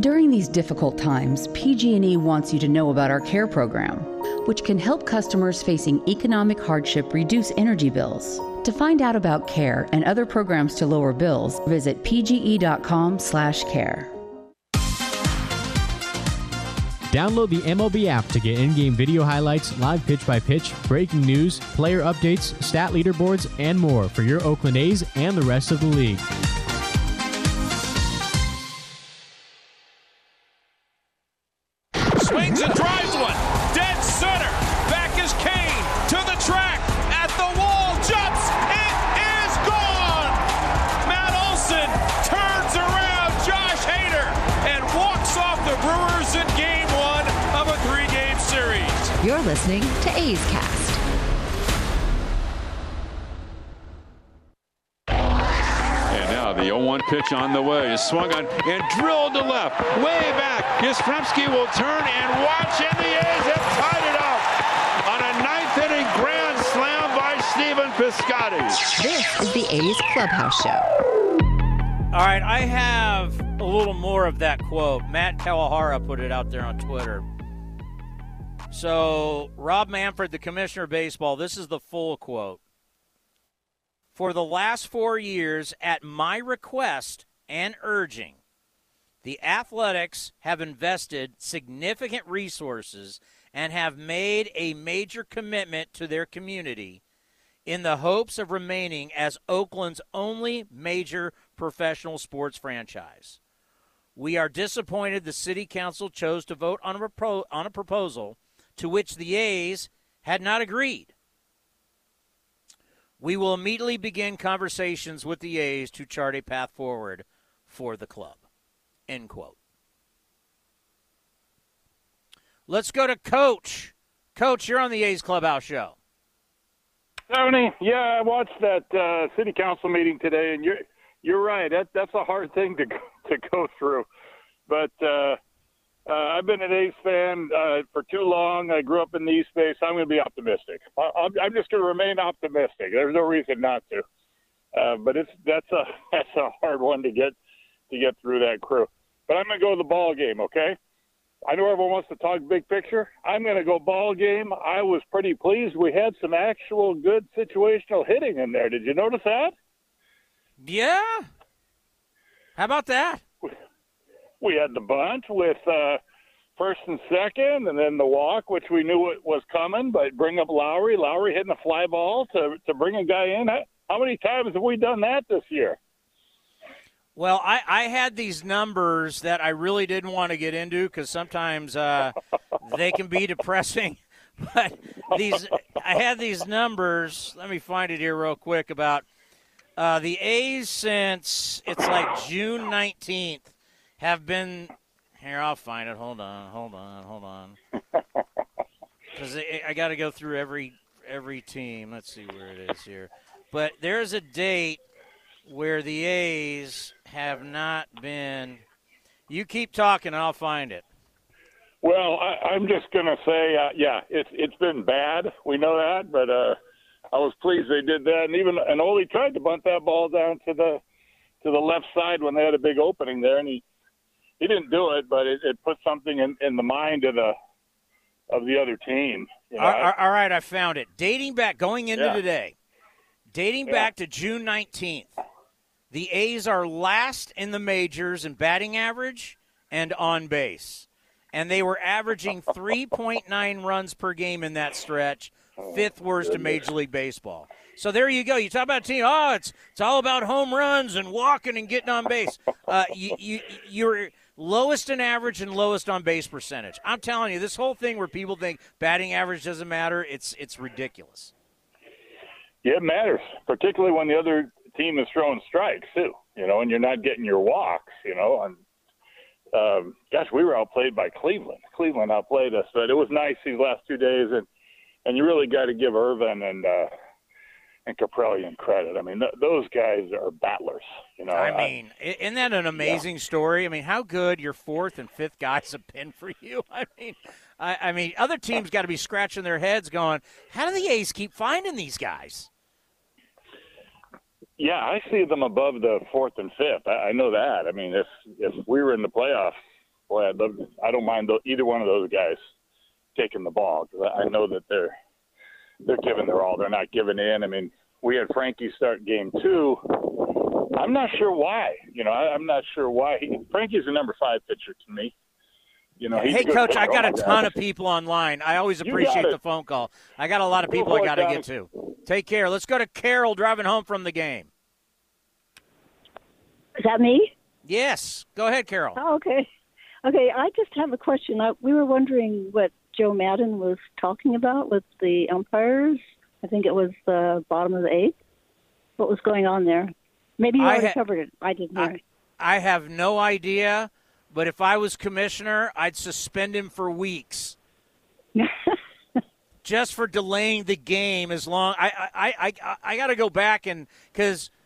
During these difficult times, P G and E wants you to know about our CARE program, which can help customers facing economic hardship reduce energy bills. To find out about CARE and other programs to lower bills, visit p g e dot com slash care. Download the M L B app to get in-game video highlights, live pitch-by-pitch, breaking news, player updates, stat leaderboards, and more for your Oakland A's and the rest of the league. Listening to A's Cast. And now the oh one pitch on the way is swung on and drilled to left, way back. Yastrzemski will turn and watch, and the A's have tied it up on a ninth-inning grand slam by Stephen Piscotty. This is the A's Clubhouse Show. All right, I have a little more of that quote. Matt Kawahara put it out there on Twitter. So, Rob Manfred, the commissioner of baseball, this is the full quote. For the last four years, at my request and urging, the Athletics have invested significant resources and have made a major commitment to their community in the hopes of remaining as Oakland's only major professional sports franchise. We are disappointed the city council chose to vote on a, repro- on a proposal to which the A's had not agreed. We will immediately begin conversations with the A's to chart a path forward for the club. End quote. Let's go to Coach. Coach, you're on the A's Clubhouse Show. Tony, yeah, I watched that uh, city council meeting today, and you're you're right. That that's a hard thing to go, to go through, but. Uh, Uh, I've been an A's fan uh, for too long. I grew up in the East Bay, so I'm going to be optimistic. I'll, I'm just going to remain optimistic. There's no reason not to. Uh, but it's that's a that's a hard one to get to get through that crew. But I'm going to go to the ball game. Okay. I know everyone wants to talk big picture. I'm going to go ball game. I was pretty pleased. We had some actual good situational hitting in there. Did you notice that? Yeah. How about that? We had the bunt with uh, first and second, and then the walk, which we knew it was coming, but bring up Lowry. Lowry hitting a fly ball to, to bring a guy in. How many times have we done that this year? Well, I, I had these numbers that I really didn't want to get into because sometimes uh, they can be depressing. But these, I had these numbers. Let me find it here real quick about uh, the A's since it's like June nineteenth. Have been here. I'll find it. Hold on. Hold on. Hold on. Because I got to go through every every team. Let's see where it is here. But there's a date where the A's have not been. You keep talking, and I'll find it. Well, I, I'm just going to say, uh, yeah, it's it's been bad. We know that, but uh, I was pleased they did that. And even and Ole tried to bunt that ball down to the to the left side when they had a big opening there, and he he didn't do it, but it, it put something in, in the mind of the of the other team. You know? all, all right, I found it. Dating back, going into yeah. today, dating yeah. back to June nineteenth, the A's are last in the majors in batting average and on base. And they were averaging three point nine runs per game in that stretch, fifth worst in Major League Baseball. So there you go. You talk about a team, oh, it's it's all about home runs and walking and getting on base. Uh, you, you, you're lowest in average and lowest on base percentage. I'm telling you, this whole thing where people think batting average doesn't matter, it's it's ridiculous. Yeah, it matters, particularly when the other team is throwing strikes too, you know, and you're not getting your walks, you know, and – Um, gosh, we were outplayed by Cleveland. Cleveland outplayed us, but it was nice these last two days, and, and you really got to give Irvin and uh, and Kaprielian credit. I mean, th- those guys are battlers. You know, I mean, I, isn't that an amazing yeah. story? I mean, how good your fourth and fifth guys have been for you. I mean, I, I mean, other teams got to be scratching their heads, going, "How do the A's keep finding these guys?" Yeah, I see them above the fourth and fifth. I, I know that. I mean, if if we were in the playoffs, boy, I'd love to, I don't mind either one of those guys taking the ball because I know that they're they're giving their all. They're not giving in. I mean, we had Frankie start game two. I'm not sure why. You know, I, I'm not sure why. He, Frankie's a number five pitcher to me. You know, hey, Coach, I got a ton of people online. I always appreciate the phone call. I got a lot of people I got to get to. Take care. Let's go to Carol driving home from the game. Is that me? Yes. Go ahead, Carol. Oh, okay. Okay, I just have a question. I, we were wondering what Joe Maddon was talking about with the umpires. I think it was the bottom of the eighth. What was going on there? Maybe you already ha- covered it. I didn't hear I, it. I have no idea, but if I was commissioner, I'd suspend him for weeks. Just for delaying the game as long. I I, I, I, I got to go back and because –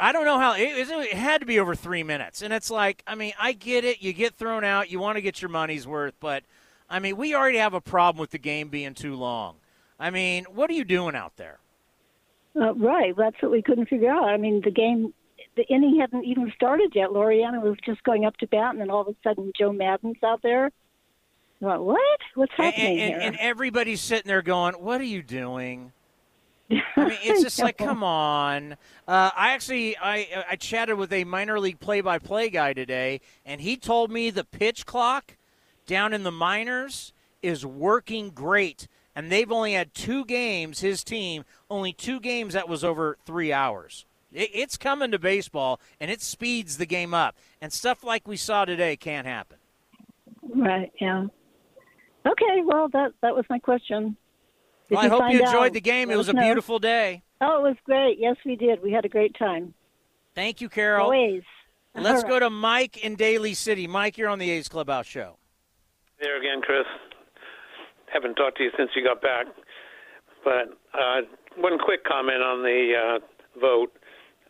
I don't know how it, it had to be over three minutes, and it's like, I mean, I get it. You get thrown out, you want to get your money's worth, but I mean, we already have a problem with the game being too long. I mean, what are you doing out there? Uh, right, that's what we couldn't figure out. I mean, the game, the inning hadn't even started yet. Laureano was just going up to bat, and then all of a sudden, Joe Maddon's out there. You're like, what? What's happening and, and, here? And everybody's sitting there going, "What are you doing?" I mean, it's just like, come on. Uh, I actually, I I chatted with a minor league play-by-play guy today, and he told me the pitch clock down in the minors is working great, and they've only had two games, his team, only two games that was over three hours. It, it's coming to baseball, and it speeds the game up, and stuff like we saw today can't happen. Right, yeah. Okay, well, that, that was my question. Well, I hope you enjoyed out? the game. It was a beautiful day. Oh, it was great. Yes, we did. We had a great time. Thank you, Carol. Always. Let's right. go to Mike in Daly City. Mike, you're on the A's Clubhouse Show. There again, Chris. Haven't talked to you since you got back. But uh, one quick comment on the uh, vote.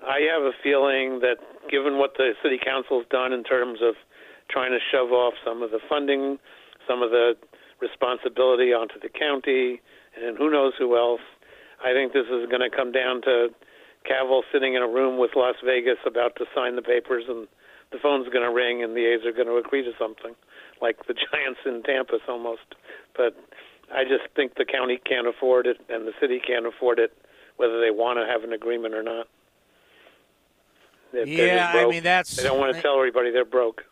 I have a feeling that given what the city council's done in terms of trying to shove off some of the funding, some of the responsibility onto the county, and who knows who else. I think this is going to come down to Kaval sitting in a room with Las Vegas about to sign the papers, and the phone's going to ring, and the A's are going to agree to something, like the Giants in Tampa almost. But I just think the county can't afford it, and the city can't afford it, whether they want to have an agreement or not. If yeah, broke, I mean, that's... They don't want to tell everybody they're broke.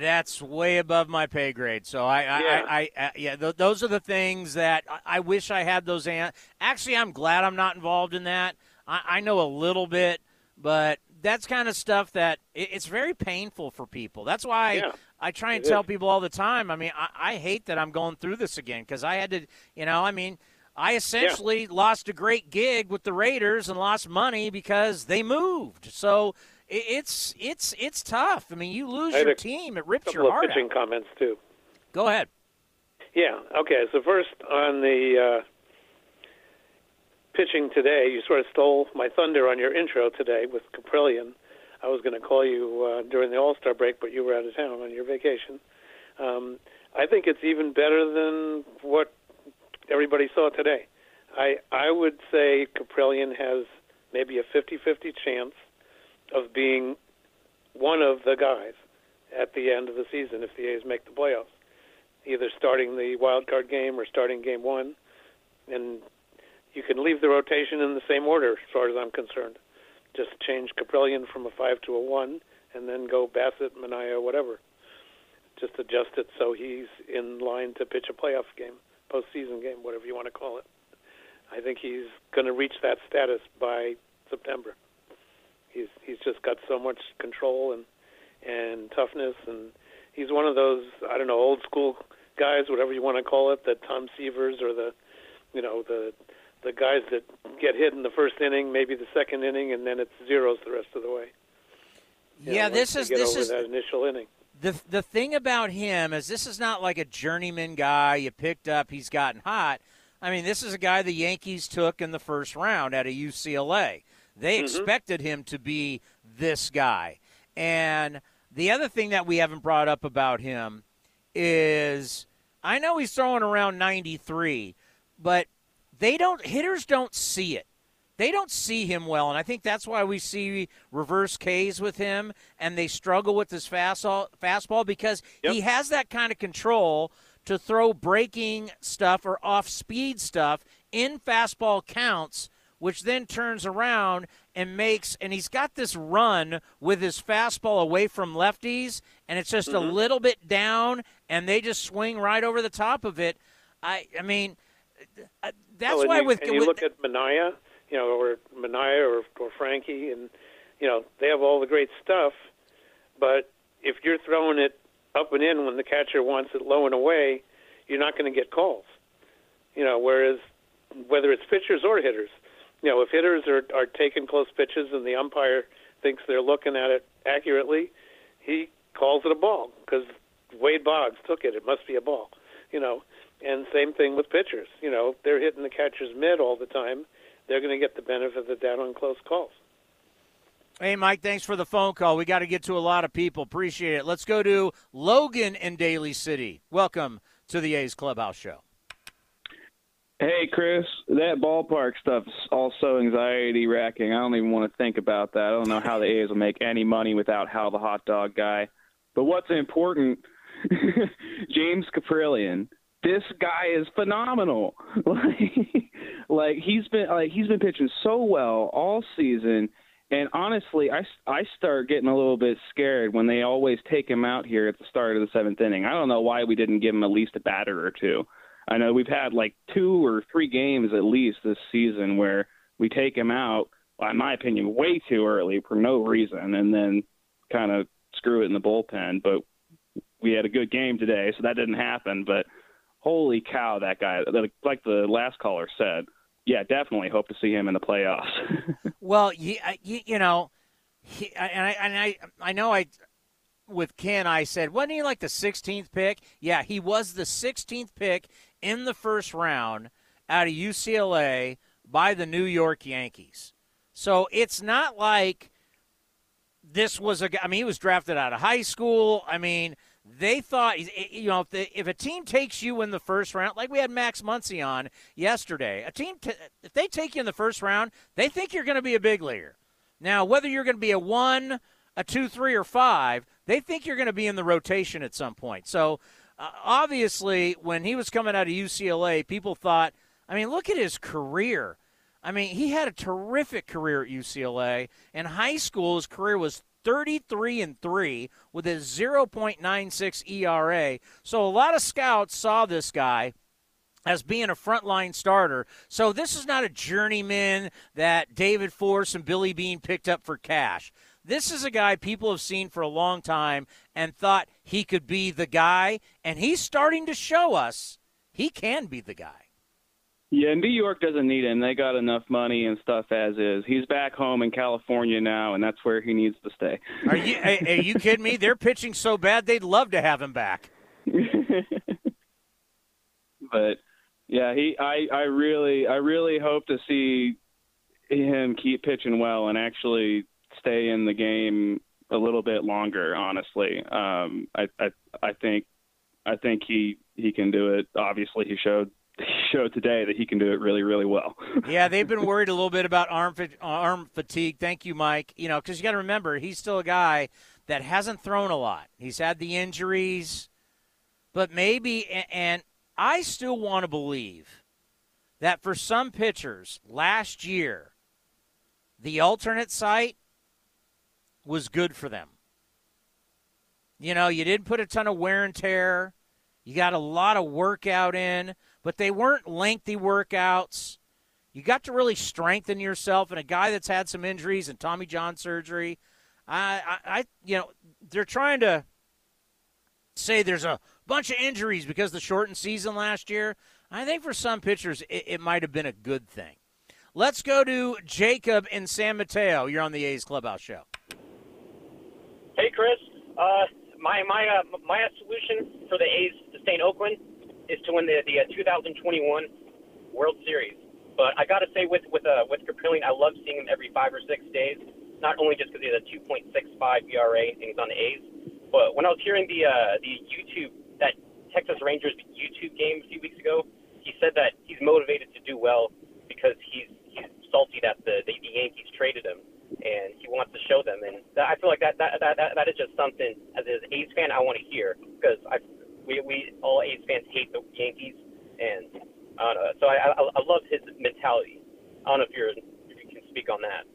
That's way above my pay grade. So I, I, yeah, I, I, yeah th- those are the things that I, I wish I had those. An- Actually, I'm glad I'm not involved in that. I, I know a little bit, but that's kind of stuff that it, it's very painful for people. That's why yeah, I, I try and tell is. people all the time. I mean, I, I hate that I'm going through this again because I had to, you know, I mean, I essentially yeah. lost a great gig with the Raiders and lost money because they moved. So It's it's it's tough. I mean, you lose your team, it rips your heart out. A couple of pitching comments too. Go ahead. Yeah. Okay. So first on the uh, pitching today, you sort of stole my thunder on your intro today with Kaprielian. I was going to call you uh, during the All-Star break, but you were out of town on your vacation. Um, I think it's even better than what everybody saw today. I I would say Kaprielian has maybe a fifty-fifty chance of being one of the guys at the end of the season if the A's make the playoffs, either starting the wild card game or starting game one. And you can leave the rotation in the same order as far as I'm concerned. Just change Kaprielian from a five to a one and then go Bassett, Minaya, whatever. Just adjust it so he's in line to pitch a playoff game, postseason game, whatever you want to call it. I think he's going to reach that status by September. He's he's just got so much control and and toughness, and he's one of those, I don't know, old school guys, whatever you want to call it, the Tom Seavers or the, you know, the the guys that get hit in the first inning, maybe the second inning, and then it's zeros the rest of the way. You yeah, know, this is this is that initial inning. The the thing about him is this is not like a journeyman guy you picked up, he's gotten hot. I mean, this is a guy the Yankees took in the first round out of U C L A. They mm-hmm. expected him to be this guy. And the other thing that we haven't brought up about him is I know he's throwing around ninety-three, but they don't hitters don't see it. They don't see him well, and I think that's why we see reverse Ks with him, and they struggle with his fastball, fastball because yep. he has that kind of control to throw breaking stuff or off-speed stuff in fastball counts, which then turns around and makes – and he's got this run with his fastball away from lefties, and it's just mm-hmm. a little bit down, and they just swing right over the top of it. I I mean, that's oh, why you, with – And you with, look at Minaya – you know, or Minaya or, or Frankie, and, you know, they have all the great stuff, but if you're throwing it up and in when the catcher wants it low and away, you're not going to get calls. You know, whereas whether it's pitchers or hitters, you know, if hitters are, are taking close pitches and the umpire thinks they're looking at it accurately, he calls it a ball because Wade Boggs took it. It must be a ball, you know. And same thing with pitchers. You know, they're hitting the catcher's mid all the time. They're going to get the benefit of the doubt on close calls. Hey, Mike, thanks for the phone call. We got to get to a lot of people. Appreciate it. Let's go to Logan in Daly City. Welcome to the A's Clubhouse Show. Hey, Chris, that ballpark stuff is also anxiety-racking. I don't even want to think about that. I don't know how the A's will make any money without Hal the Hot Dog Guy. But what's important, James Kaprielian, this guy is phenomenal. Like, like he's been like he's been pitching so well all season, and honestly, I, I start getting a little bit scared when they always take him out here at the start of the seventh inning. I don't know why we didn't give him at least a batter or two. I know we've had like two or three games at least this season where we take him out, well, in my opinion, way too early for no reason, and then kind of screw it in the bullpen. But we had a good game today, so that didn't happen. But holy cow, that guy, like the last caller said, yeah, definitely hope to see him in the playoffs. Well, you, you know, he, and, I, and I I know I with Ken, I said, wasn't he like the sixteenth pick? Yeah, he was the sixteenth pick in the first round out of U C L A by the New York Yankees. So it's not like this was a guy. I mean, he was drafted out of high school. I mean, they thought, you know, if, the, if a team takes you in the first round, like we had Max Muncy on yesterday, a team, t- if they take you in the first round, they think you're going to be a big leaguer. Now, whether you're going to be a one, a two, three, or five, they think you're going to be in the rotation at some point. So, uh, obviously, when he was coming out of U C L A, people thought, I mean, look at his career. I mean, he had a terrific career at U C L A. In high school, his career was thirty-three and three with a zero point nine six E R A. So a lot of scouts saw this guy as being a frontline starter. So this is not a journeyman that David Force and Billy Beane picked up for cash. This is a guy people have seen for a long time and thought he could be the guy, and he's starting to show us he can be the guy. Yeah, New York doesn't need him. They got enough money and stuff as is. He's back home in California now, and that's where he needs to stay. Are you are, are you kidding me? They're pitching so bad, they'd love to have him back. But yeah, he I, I really I really hope to see him keep pitching well and actually stay in the game a little bit longer, honestly. Um I I, I think I think he, he can do it. Obviously, he showed he showed today that he can do it really, really well. Yeah, they've been worried a little bit about arm arm fatigue. Thank you, Mike. You know, because you got to remember, he's still a guy that hasn't thrown a lot. He's had the injuries, but maybe, and I still want to believe that for some pitchers last year, the alternate site was good for them. You know, you didn't put a ton of wear and tear. You got a lot of workout in, but they weren't lengthy workouts. You got to really strengthen yourself. And a guy that's had some injuries and Tommy John surgery, I, I, I you know, they're trying to say there's a bunch of injuries because of the shortened season last year. I think for some pitchers it, it might have been a good thing. Let's go to Jacob in San Mateo. You're on the A's Clubhouse Show. Hey, Chris. Uh, my my uh, my solution for the A's to stay in Oakland is to win the, the uh, two thousand twenty-one World Series. But I got to say, with with uh, with Kaprielian, I love seeing him every five or six days. Not only just because he has a two point six five E R A and he's on the A's, but when I was hearing the uh, the YouTube that Texas Rangers YouTube game a few weeks ago, he said that he's motivated to do well because he's he's salty that the, the Yankees traded him, and he wants to show them. And that, I feel like that that, that that that is just something, as an A's fan, I want to hear, because I we we all A's fans hate the Yankees, and I don't know. So I I, I love his mentality. I don't know if you're if you can speak on that.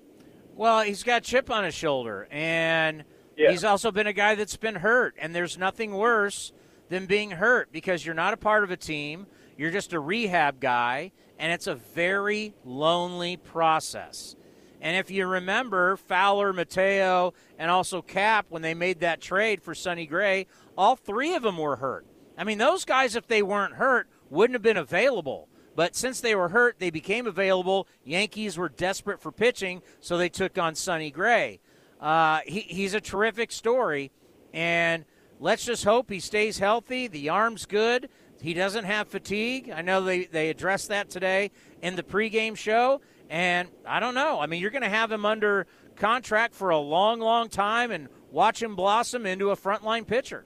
Well, he's got a chip on his shoulder, and yeah. He's also been a guy that's been hurt, and there's nothing worse than being hurt because you're not a part of a team. You're just a rehab guy, and it's a very lonely process. And if you remember, Fowler, Mateo, and also Cap, when they made that trade for Sonny Gray, all three of them were hurt. I mean, those guys, if they weren't hurt, wouldn't have been available. But since they were hurt, they became available. Yankees were desperate for pitching, so they took on Sonny Gray. Uh, he, he's a terrific story, and let's just hope he stays healthy. The arm's good. He doesn't have fatigue. I know they, they addressed that today in the pregame show, and I don't know. I mean, you're going to have him under contract for a long, long time and watch him blossom into a frontline pitcher.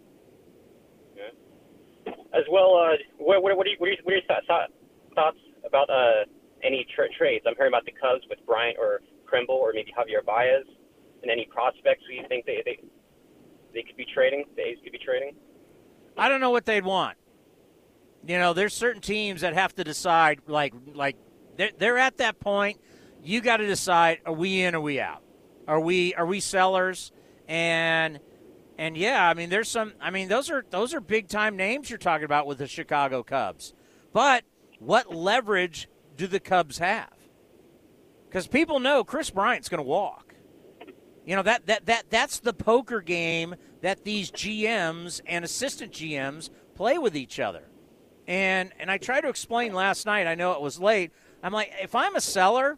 Yeah. As well, uh, what, what, what do you, what do you, what do you thought? Thoughts about uh, any tra- trades? I'm hearing about the Cubs with Bryant or Krimble or maybe Javier Baez, and any prospects who you think they, they they could be trading, the A's could be trading? I don't know what they'd want. You know, there's certain teams that have to decide, like, like they're, they're at that point. You got to decide, are we in or are we out? Are we are we sellers? And and yeah, I mean, there's some. I mean, those are those are big time names you're talking about with the Chicago Cubs, but what leverage do the Cubs have? Because people know Chris Bryant's going to walk. You know, that, that that that's the poker game that these G Ms and assistant G Ms play with each other. And and I tried to explain last night. I know it was late. I'm like, if I'm a seller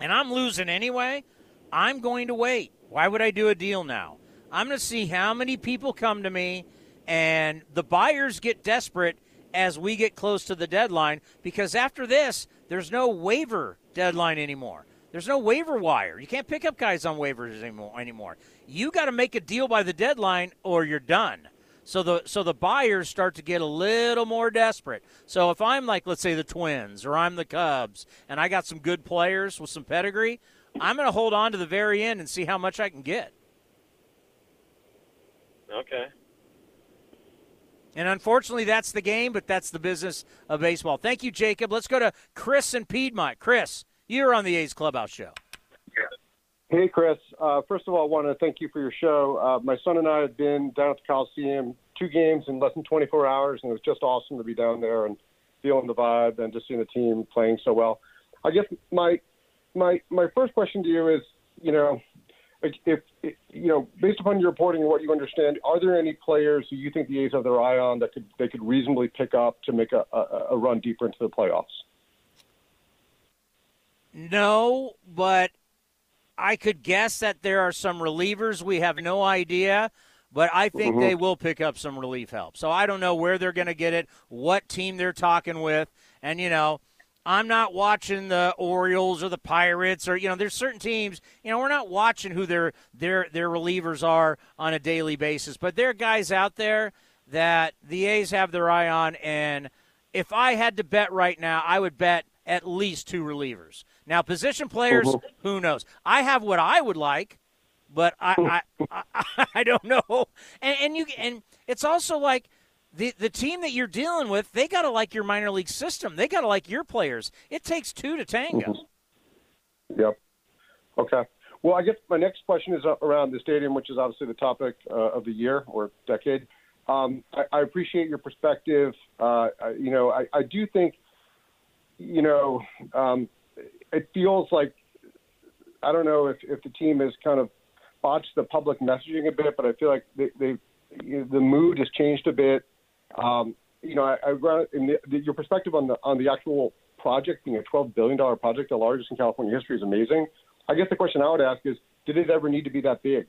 and I'm losing anyway, I'm going to wait. Why would I do a deal now? I'm going to see how many people come to me, and the buyers get desperate as we get close to the deadline, because after this, there's no waiver deadline anymore. There's no waiver wire. You can't pick up guys on waivers anymore. You got to make a deal by the deadline or you're done. So the so the buyers start to get a little more desperate. So if I'm like, let's say the Twins or I'm the Cubs and I got some good players with some pedigree, I'm going to hold on to the very end and see how much I can get. Okay. And unfortunately, that's the game, but that's the business of baseball. Thank you, Jacob. Let's go to Chris in Piedmont. Chris, you're on the A's Clubhouse Show. Hey, Chris. Uh, first of all, I want to thank you for your show. Uh, my son and I have been down at the Coliseum, two games in less than twenty-four hours, and it was just awesome to be down there and feeling the vibe and just seeing the team playing so well. I guess my my my first question to you is, you know, If, if you know, based upon your reporting and what you understand, are there any players who you think the A's have their eye on that could they could reasonably pick up to make a, a, a run deeper into the playoffs? No, but I could guess that there are some relievers. We have no idea, but I think mm-hmm. they will pick up some relief help. So I don't know where they're going to get it, what team they're talking with, and, you know, I'm not watching the Orioles or the Pirates or, you know, there's certain teams, you know, we're not watching who their their their relievers are on a daily basis. But there are guys out there that the A's have their eye on, and if I had to bet right now, I would bet at least two relievers. Now, position players, mm-hmm. who knows? I have what I would like, but I I, I, I don't know. And, and you and it's also like the the team that you're dealing with, they got to like your minor league system. They got to like your players. It takes two to tango. Mm-hmm. Yep. Okay. Well, I guess my next question is around the stadium, which is obviously the topic uh, of the year or decade. Um, I, I appreciate your perspective. Uh, I, you know, I, I do think, you know, um, it feels like, I don't know if, if the team has kind of botched the public messaging a bit, but I feel like they, they you know, the mood has changed a bit. Um, you know, I, I read in the, the, your perspective on the on the actual project being a twelve billion dollars project, the largest in California history, is amazing. I guess the question I would ask is, did it ever need to be that big,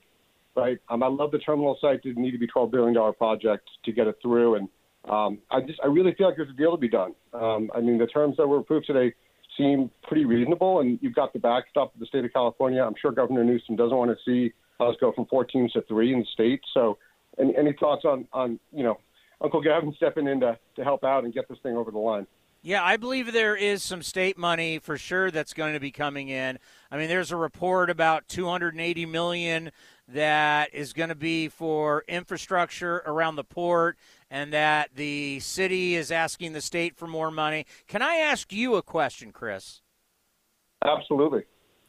right? Um, I love the terminal site. It didn't need to be a twelve billion dollars project to get it through. And um, I just I really feel like there's a deal to be done. Um, I mean, the terms that were approved today seem pretty reasonable, and you've got the backstop of the state of California. I'm sure Governor Newsom doesn't want to see us go from four teams to three in the state. So any, any thoughts on, on, you know, Uncle Gavin stepping in to, to help out and get this thing over the line? Yeah, I believe there is some state money for sure that's going to be coming in. I mean, there's a report about two hundred eighty million dollars that is going to be for infrastructure around the port, and that the city is asking the state for more money. Can I ask you a question, Chris? Absolutely.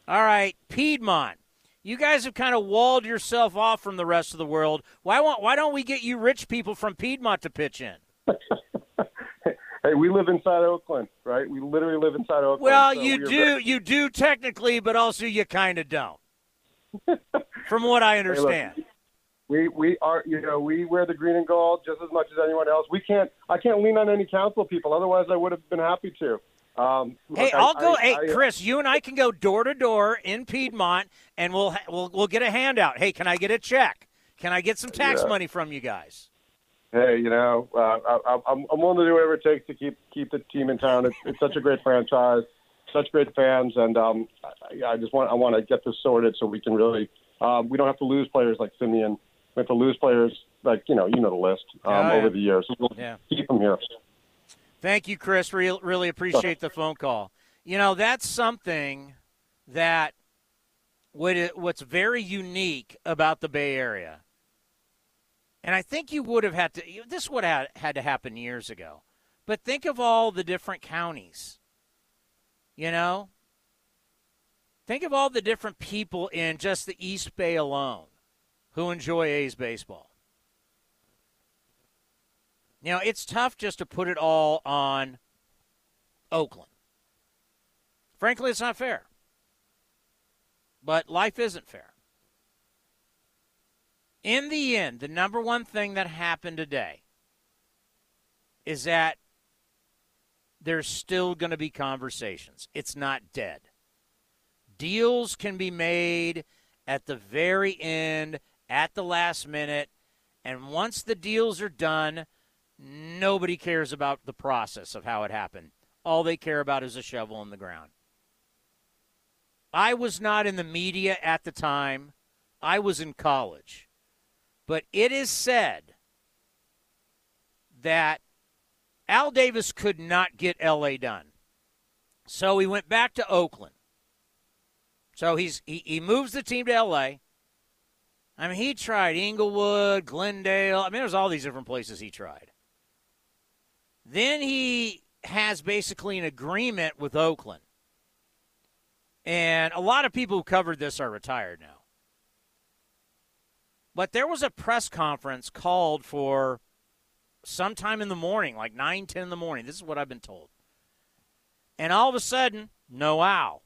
All right, Piedmont. You guys have kind of walled yourself off from the rest of the world. Why won't, why don't we get you rich people from Piedmont to pitch in? Hey, we live inside Oakland, right? We literally live inside Oakland. Well, so you we do, very- you do technically, but also you kind of don't, from what I understand. Hey, look, we we are, you know, we wear the green and gold just as much as anyone else. We can't, I can't lean on any council people. Otherwise, I would have been happy to. Um, hey, look, I'll I, go. I, hey, I, Chris, you and I can go door to door in Piedmont, and we'll we'll we'll get a handout. Hey, can I get a check? Can I get some tax yeah. money from you guys? Hey, you know, uh, I, I'm, I'm willing to do whatever it takes to keep keep the team in town. It's, it's such a great franchise, such great fans, and um, I, I just want I want to get this sorted so we can really um, we don't have to lose players like Simeon. We have to lose players like you know you know the list um, oh, yeah. over the years. So we'll yeah. keep them here. Thank you, Chris. Re- really appreciate the phone call. You know, that's something that would, what's very unique about the Bay Area. And I think you would have had to – this would have had to happen years ago. But think of all the different counties, you know. Think of all the different people in just the East Bay alone who enjoy A's baseball. You know, it's tough just to put it all on Oakland. Frankly, it's not fair. But life isn't fair. In the end, the number one thing that happened today is that there's still going to be conversations. It's not dead. Deals can be made at the very end, at the last minute, and once the deals are done, nobody cares about the process of how it happened. All they care about is a shovel in the ground. I was not in the media at the time. I was in college. But it is said that Al Davis could not get L A done. So he went back to Oakland. So he's he, he moves the team to L A. I mean, he tried Inglewood, Glendale. I mean, there's all these different places he tried. Then he has basically an agreement with Oakland. And a lot of people who covered this are retired now. But there was a press conference called for sometime in the morning, like nine, ten in the morning. This is what I've been told. And all of a sudden, no Al.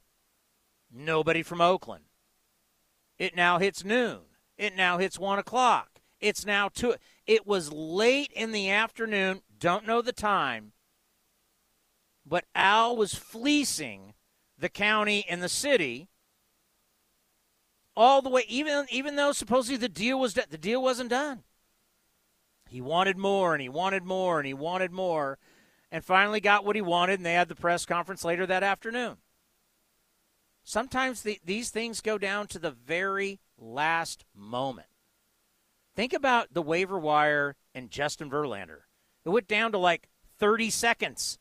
Nobody from Oakland. It now hits noon. It now hits one o'clock. It's now two. It was late in the afternoon. Don't know the time. But Al was fleecing the county and the city. All the way, even even though supposedly the deal was de- the deal wasn't done. He wanted more, and he wanted more, and he wanted more, and finally got what he wanted, and they had the press conference later that afternoon. Sometimes the, these things go down to the very last moment. Think about the waiver wire and Justin Verlander. It went down to like thirty seconds.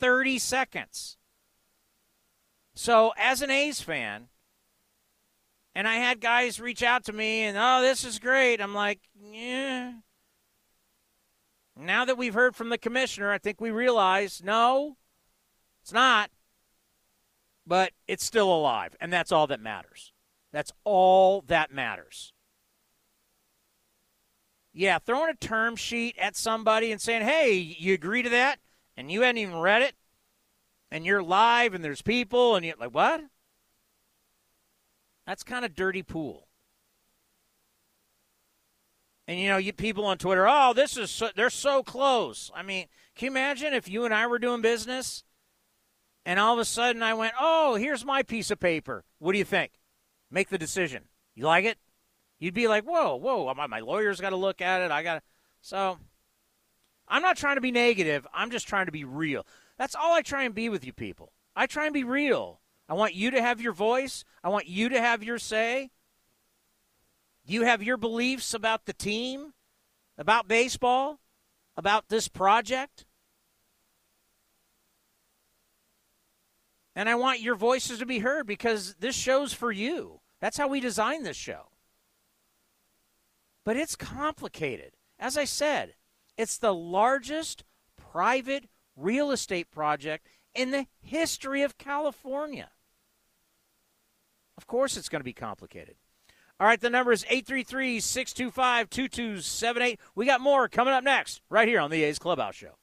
thirty seconds. So as an A's fan, and I had guys reach out to me and, oh, this is great. I'm like, yeah. Now that we've heard from the commissioner, I think we realize, no, it's not. But it's still alive, and that's all that matters. That's all that matters. Yeah, throwing a term sheet at somebody and saying, hey, you agree to that, and you hadn't even read it, and you're live, and there's people, and you're like, what? That's kind of dirty pool. And, you know, you people on Twitter, oh, this is so, they're so close. I mean, can you imagine if you and I were doing business and all of a sudden I went, oh, here's my piece of paper. What do you think? Make the decision. You like it? You'd be like, whoa, whoa, my, my lawyer's got to look at it. I got to. So I'm not trying to be negative. I'm just trying to be real. That's all I try and be with you people. I try and be real. I want you to have your voice. I want you to have your say. You have your beliefs about the team, about baseball, about this project. And I want your voices to be heard because this show's for you. That's how we designed this show. But it's complicated. As I said, it's the largest private real estate project in the history of California. Of course it's going to be complicated. All right, the number is eight three three, six two five, two two seven eight. We got more coming up next right here on the A's Clubhouse Show.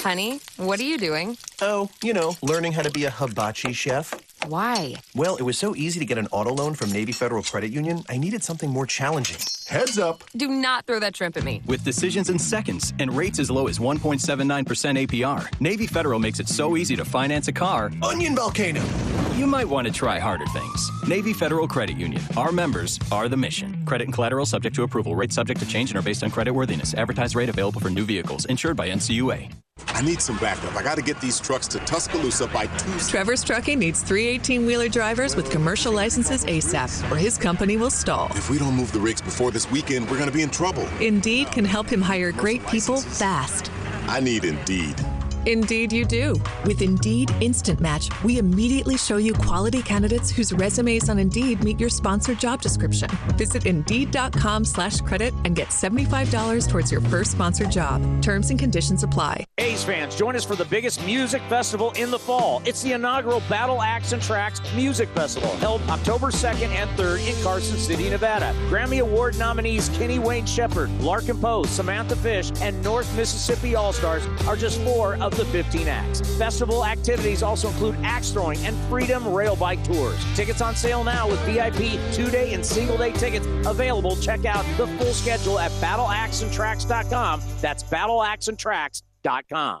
Honey, what are you doing? Oh, you know, learning how to be a hibachi chef. Why? Well, it was so easy to get an auto loan from Navy Federal Credit Union, I needed something more challenging. Heads up. Do not throw that shrimp at me. With decisions in seconds and rates as low as one point seven nine percent A P R, Navy Federal makes it so easy to finance a car. Onion volcano. You might want to try harder things. Navy Federal Credit Union. Our members are the mission. Credit and collateral subject to approval. Rates subject to change and are based on credit worthiness. Advertised rate available for new vehicles. Insured by N C U A. I need some backup. I got to get these trucks to Tuscaloosa by Tuesday. Trevor's Trucking needs three eighteen-wheeler drivers with commercial licenses ASAP, or his company will stall. If we don't move the rigs before this weekend, we're going to be in trouble. Indeed can help him hire great people fast. I need Indeed. Indeed you do. With Indeed Instant Match, we immediately show you quality candidates whose resumes on Indeed meet your sponsored job description. Visit Indeed.com slash credit and get seventy-five dollars towards your first sponsored job. Terms and conditions apply. A's fans, join us for the biggest music festival in the fall. It's the inaugural Battle Axe and Tracks Music Festival, held October second and third in Carson City, Nevada. Grammy Award nominees Kenny Wayne Shepherd, Larkin Poe, Samantha Fish, and North Mississippi All-Stars are just four of the fifteen acts. Festival activities also include axe throwing and freedom rail bike tours. Tickets on sale now with V I P two-day and single-day tickets available. Check out the full schedule at battle axe and tracks dot com. That's battle axe and tracks dot com.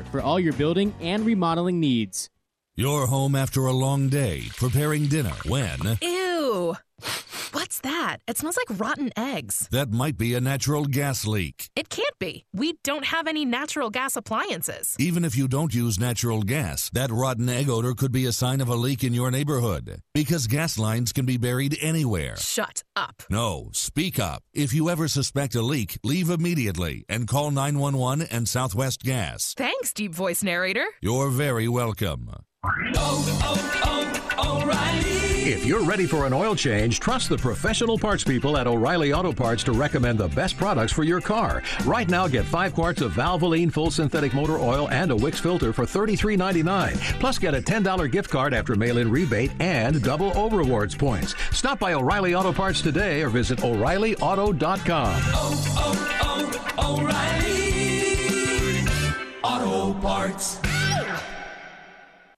for all your building and remodeling needs. You're home after a long day preparing dinner when... Ew! What's that? It smells like rotten eggs. That might be a natural gas leak. It can't be. We don't have any natural gas appliances. Even if you don't use natural gas, that rotten egg odor could be a sign of a leak in your neighborhood. Because gas lines can be buried anywhere. Shut up. No, speak up. If you ever suspect a leak, leave immediately and call nine one one and Southwest Gas. Thanks, deep voice narrator. You're very welcome. Oh, oh, O'Reilly! If you're ready for an oil change, trust the professional parts people at O'Reilly Auto Parts to recommend the best products for your car. Right now, get five quarts of Valvoline Full Synthetic Motor Oil and a Wix filter for thirty-three ninety-nine. Plus, get a ten dollar gift card after mail-in rebate and double O rewards points. Stop by O'Reilly Auto Parts today or visit O'Reilly Auto dot com. Oh, oh, oh, O'Reilly Auto Parts.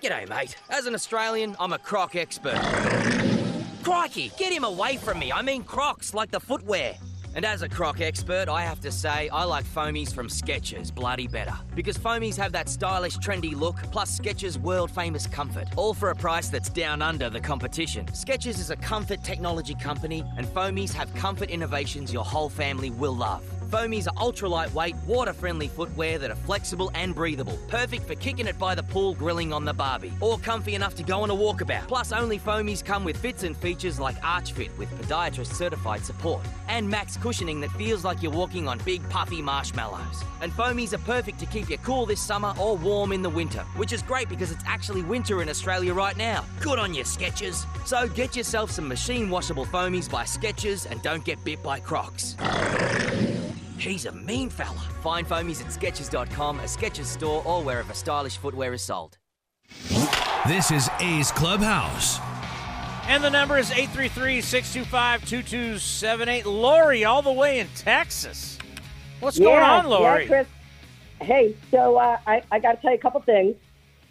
G'day, mate. As an Australian, I'm a croc expert. Crikey, get him away from me. I mean crocs, like the footwear. And as a croc expert, I have to say I like foamies from Skechers bloody better. Because foamies have that stylish, trendy look, plus Skechers' world-famous comfort. All for a price that's down under the competition. Skechers is a comfort technology company, and foamies have comfort innovations your whole family will love. Foamies are ultra-lightweight, water-friendly footwear that are flexible and breathable. Perfect for kicking it by the pool, grilling on the barbie, or comfy enough to go on a walkabout. Plus, only foamies come with fits and features like ArchFit with podiatrist-certified support and max cushioning that feels like you're walking on big, puffy marshmallows. And foamies are perfect to keep you cool this summer or warm in the winter, which is great because it's actually winter in Australia right now. Good on you, Skechers. So get yourself some machine-washable foamies by Skechers and don't get bit by Crocs. He's a mean fella. Find foamies at Skechers dot com, a Skechers store, or wherever stylish footwear is sold. This is A's Clubhouse. And the number is eight three three, six two five, two two seven eight. Lori, all the way in Texas. What's yeah, going on, Lori? Yeah, Chris. Hey, so uh, I, I got to tell you a couple things.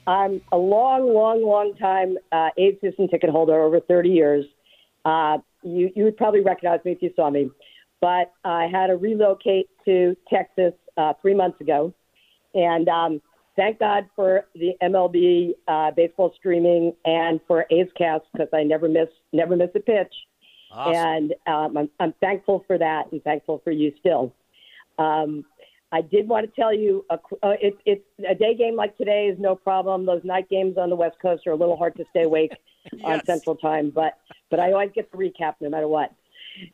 I'm a long, long, long time uh, A's season ticket holder, over thirty years. Uh, you, you would probably recognize me if you saw me. But I had to relocate to Texas uh, three months ago. And um, thank God for the M L B uh, baseball streaming and for A's Cast, because I never miss never miss a pitch. Awesome. And um, I'm, I'm thankful for that and thankful for you still. Um, I did want to tell you, a, uh, it, it's a day game like today is no problem. Those night games on the West Coast are a little hard to stay awake yes. on Central Time. But, but I always get the recap no matter what.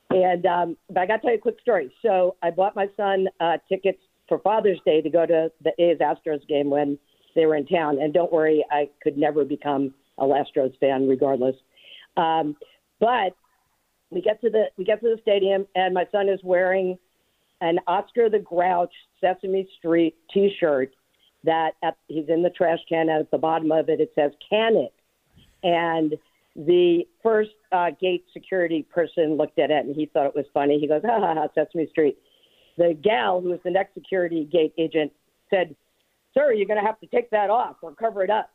And um, but I got to tell you a quick story. So I bought my son uh, tickets for Father's Day to go to the A's Astros game when they were in town. And don't worry, I could never become an Astros fan, regardless. Um, but we get to the we get to the stadium, and my son is wearing an Oscar the Grouch Sesame Street T-shirt that at, he's in the trash can, and at the bottom of it it says "Can It," and the first uh, gate security person looked at it, and he thought it was funny. He goes, ha, ha, ha, Sesame Street. The gal, who was the next security gate agent, said, sir, you're going to have to take that off or cover it up.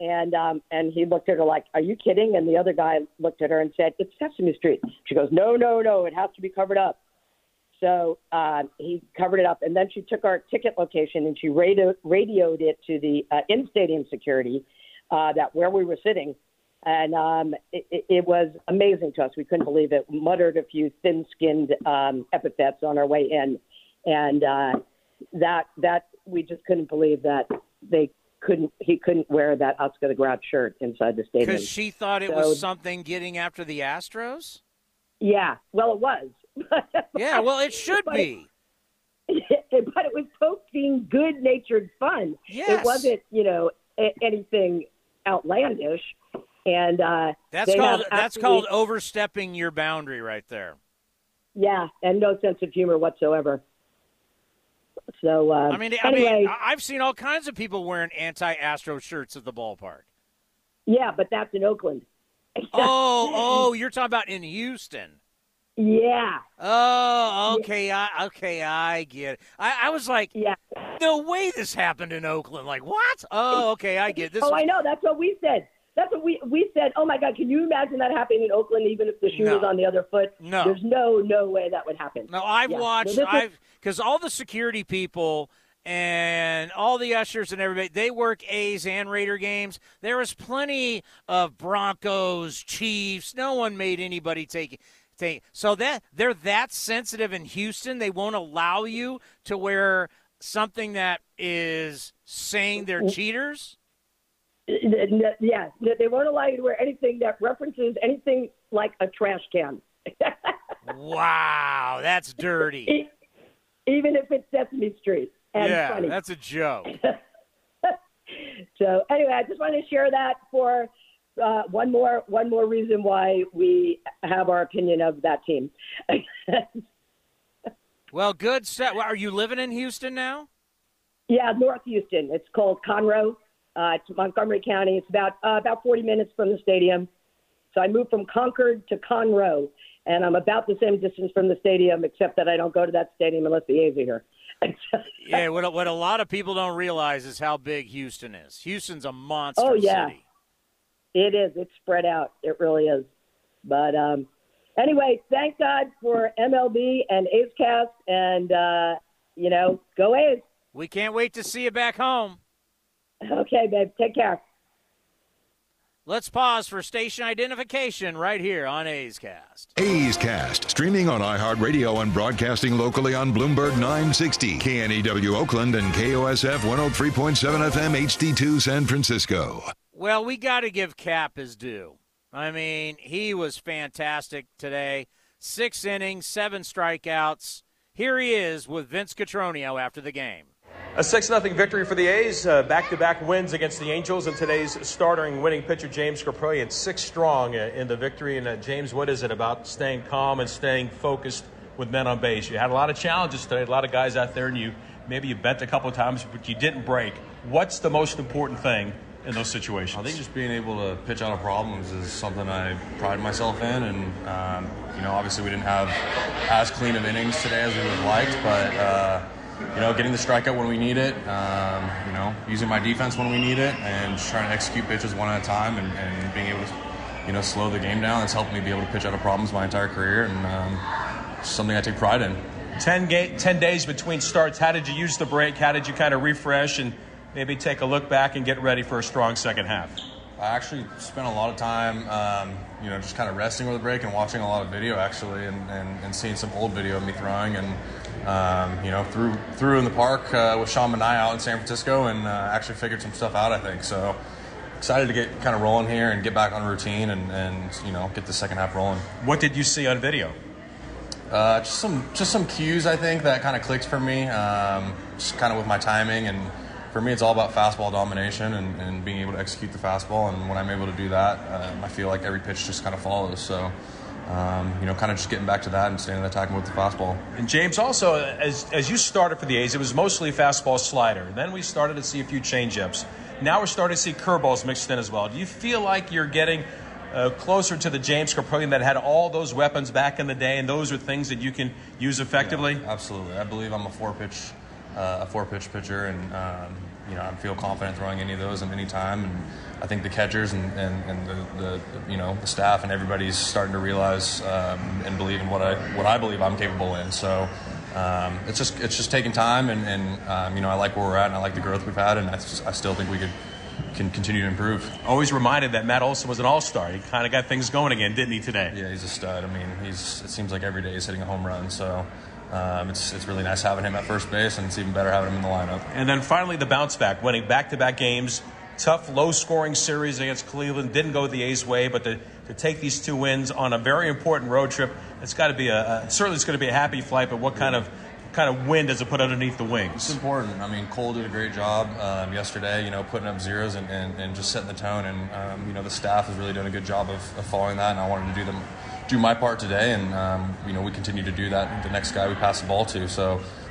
And um, and he looked at her like, are you kidding? And the other guy looked at her and said, it's Sesame Street. She goes, no, no, no, it has to be covered up. So uh, he covered it up, and then she took our ticket location, and she radio- radioed it to the uh, in-stadium security uh, that where we were sitting. And um, it, it was amazing to us. We couldn't believe it. We muttered a few thin-skinned um, epithets on our way in, and uh, that that we just couldn't believe that they couldn't. He couldn't wear that Oscar the Grouch shirt inside the stadium because she thought it so, was something getting after the Astros. Yeah, well, it was. yeah, well, it should but be. It, but it was poking good-natured fun. Yes. It wasn't, you know, a- anything outlandish. And uh, that's called that's called overstepping your boundary right there. Yeah, and no sense of humor whatsoever. So uh, I mean, anyway, I mean, I've seen all kinds of people wearing anti-Astro shirts at the ballpark. Yeah, but that's in Oakland. oh, oh, you're talking about in Houston. Yeah. Oh, okay, I okay, I get it. I, I was like, yeah. No way this happened in Oakland. Like what? Oh, okay, I get this. oh, was- I know. That's what we said. That's what we we said. Oh, my God, can you imagine that happening in Oakland, even if the shoe no. was on the other foot? No. There's no no way that would happen. No, I've yeah. watched, because no, all the security people and all all the ushers and everybody, they work A's and Raider games. There was plenty of Broncos, Chiefs. No one made anybody take it. Take, so that they're that sensitive in Houston, they won't allow you to wear something that is saying they're cheaters? Yeah, they won't allow you to wear anything that references anything like a trash can. Wow, that's dirty. Even if it's Sesame Street. And yeah, funny. That's a joke. So anyway, I just wanted to share that for uh, one more one more reason why we have our opinion of that team. Well, good stuff. Are you living in Houston now? Yeah, North Houston. It's called Conroe. Uh, it's Montgomery County. It's about uh, about forty minutes from the stadium. So I moved from Concord to Conroe, and I'm about the same distance from the stadium, except that I don't go to that stadium unless the A's are here. Yeah, what a, what a lot of people don't realize is how big Houston is. Houston's a monster oh, yeah. city. It is. It's spread out. It really is. But um, anyway, thank God for M L B and A's Cast, and, uh, you know, go A's. We can't wait to see you back home. Okay, babe. Take care. Let's pause for station identification right here on A's Cast. A's Cast, streaming on iHeartRadio and broadcasting locally on Bloomberg nine sixty, K N E W Oakland, and K O S F one oh three point seven F M H D two San Francisco. Well, we got to give Cap his due. I mean, he was fantastic today. Six innings, seven strikeouts. Here he is with Vince Cotroneo after the game. A six nothing victory for the A's, uh, back-to-back wins against the Angels, and today's starting winning pitcher, James Kaprielian, six strong uh, in the victory. And, uh, James, what is it about staying calm and staying focused with men on base? You had a lot of challenges today, a lot of guys out there, and you maybe you bent a couple of times, but you didn't break. What's the most important thing in those situations? I think just being able to pitch out of problems is something I pride myself in, and, um, you know, obviously we didn't have as clean of innings today as we would have liked, but... Uh, You know, getting the strikeout when we need it, um, you know, using my defense when we need it, and just trying to execute pitches one at a time, and, and being able to, you know, slow the game down. That's helped me be able to pitch out of problems my entire career, and um, something I take pride in. Ten, ga- ten days between starts, how did you use the break? How did you kind of refresh and maybe take a look back and get ready for a strong second half? I actually spent a lot of time, um, you know, just kind of resting over the break and watching a lot of video, actually, and, and, and seeing some old video of me throwing, and Um, you know, threw, threw in the park uh, with Sean Manaea out in San Francisco, and uh, actually figured some stuff out, I think. So excited to get kind of rolling here and get back on routine, and, and you know, get the second half rolling. What did you see on video? Uh, just some just some cues, I think, that kind of clicked for me, um, just kind of with my timing. And for me, it's all about fastball domination and, and being able to execute the fastball. And when I'm able to do that, um, I feel like every pitch just kind of follows. So... Um, you know, kind of just getting back to that and staying in attacking with the fastball. And James, also, as as you started for the A's, it was mostly fastball slider. Then we started to see a few changeups. Now we're starting to see curveballs mixed in as well. Do you feel like you're getting uh, closer to the James Kaprielian that had all those weapons back in the day, and those are things that you can use effectively? Yeah, absolutely. I believe I'm a four-pitch uh, a four-pitch pitcher, and um, you know, I feel confident throwing any of those at any time. And I think the catchers and, and, and the, the you know the staff and everybody's starting to realize um, and believe in what I what I believe I'm capable in. So um, it's just it's just taking time, and, and um, you know I like where we're at, and I like the growth we've had, and I, just, I still think we could can continue to improve. Always reminded that Matt Olsen was an all-star. He kind of got things going again, didn't he today? Yeah, he's a stud. I mean, he's it seems like every day he's hitting a home run. So. Um, it's it's really nice having him at first base, and it's even better having him in the lineup. And then finally the bounce back, winning back-to-back games, tough, low-scoring series against Cleveland. Didn't go the A's way, but to, to take these two wins on a very important road trip, it's got to be a, a certainly it's going to be a happy flight. But what kind of kind of wind does it put underneath the wings? It's important. I mean, Cole did a great job um, yesterday, you know, putting up zeros and, and, and just setting the tone. And um, you know, the staff has really done a good job of, of following that, and I wanted to do them. do my part today, and um, you know we continue to do that. The next guy we pass the ball to, so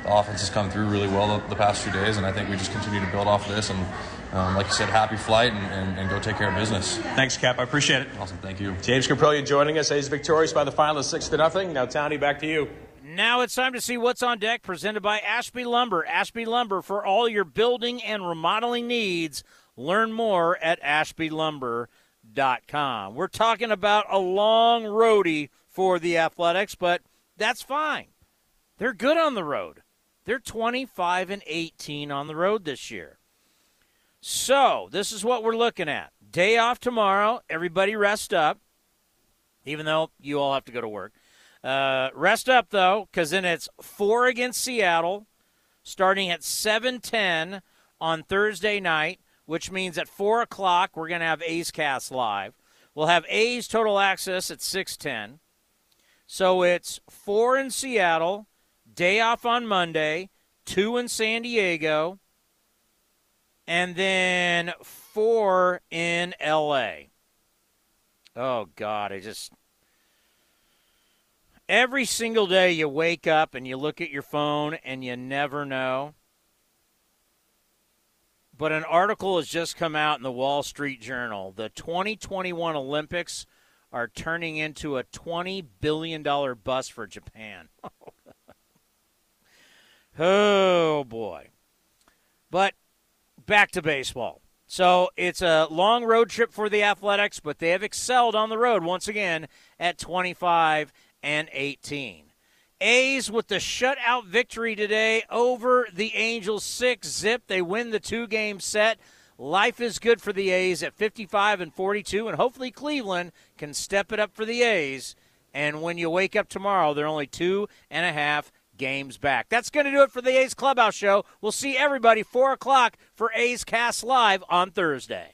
the offense has come through really well the, the past few days, and I think we just continue to build off this. And um, like you said, happy flight, and, and, and go take care of business. Thanks, Cap. I appreciate it. Awesome, thank you. James Kaprielian joining us. A's victorious by the final of six to nothing. Now, Townie, back to you. Now it's time to see what's on deck. Presented by Ashby Lumber. Ashby Lumber for all your building and remodeling needs. Learn more at Ashby Lumber. Dot com. We're talking about a long roadie for the Athletics, but that's fine. They're good on the road. They're twenty-five and eighteen on the road this year. So this is what we're looking at. Day off tomorrow. Everybody rest up, even though you all have to go to work. Uh, rest up, though, because then it's four against Seattle, starting at seven ten on Thursday night, which means at four o'clock we're going to have A's Cast Live. We'll have A's Total Access at six ten. So it's four in Seattle, day off on Monday, two in San Diego, and then four in L A. Oh, God, I just – every single day you wake up and you look at your phone and you never know. But an article has just come out in the Wall Street Journal. The twenty twenty-one Olympics are turning into a twenty billion dollars bust for Japan. Oh, boy. But back to baseball. So it's a long road trip for the Athletics, but they have excelled on the road once again at twenty-five and eighteen. A's with the shutout victory today over the Angels six zip. They win the two-game set. Life is good for the A's at fifty-five and forty-two, and hopefully Cleveland can step it up for the A's. And when you wake up tomorrow, they're only two and a half games back. That's going to do it for the A's Clubhouse Show. We'll see everybody four o'clock for A's Cast Live on Thursday.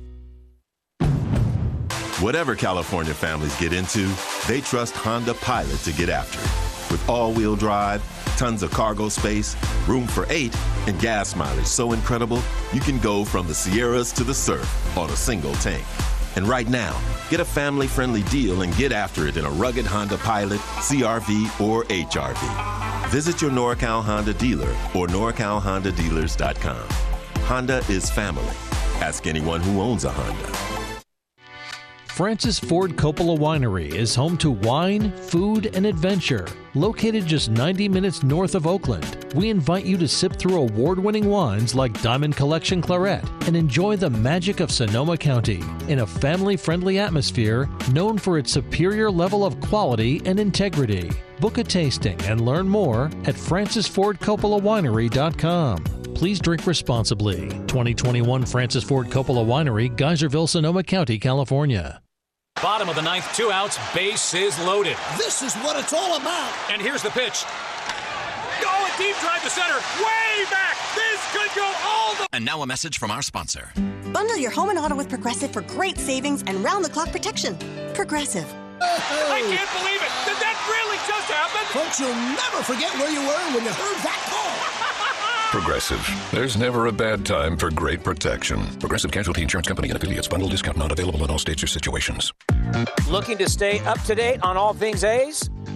Whatever California families get into, they trust Honda Pilot to get after it. With all-wheel drive, tons of cargo space, room for eight, and gas mileage so incredible, you can go from the Sierras to the surf on a single tank. And right now, get a family-friendly deal and get after it in a rugged Honda Pilot, C R V, or H R V. Visit your NorCal Honda dealer or norcal honda dealers dot com. Honda is family. Ask anyone who owns a Honda. Francis Ford Coppola Winery is home to wine, food, and adventure. Located just ninety minutes north of Oakland, we invite you to sip through award-winning wines like Diamond Collection Claret and enjoy the magic of Sonoma County in a family-friendly atmosphere known for its superior level of quality and integrity. Book a tasting and learn more at francis ford coppola winery dot com. Please drink responsibly. twenty twenty-one Francis Ford Coppola Winery, Geyserville, Sonoma County, California. Bottom of the ninth, two outs, base is loaded. This is what it's all about. And here's the pitch. Oh, a deep drive to center, way back. This could go all the... And now a message from our sponsor. Bundle your home and auto with Progressive for great savings and round-the-clock protection. Progressive. Oh. I can't believe it. Did that really just happen? Folks, you'll never forget where you were when you heard that call. Progressive. There's never a bad time for great protection. Progressive Casualty Insurance Company and affiliates. Bundle discount not available in all states or situations. Looking to stay up to date on all things A's?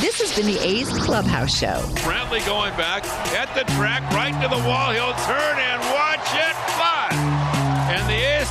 This has been the A's Clubhouse Show. Brantley going back at the track, right to the wall. He'll turn and watch it fly. And the A's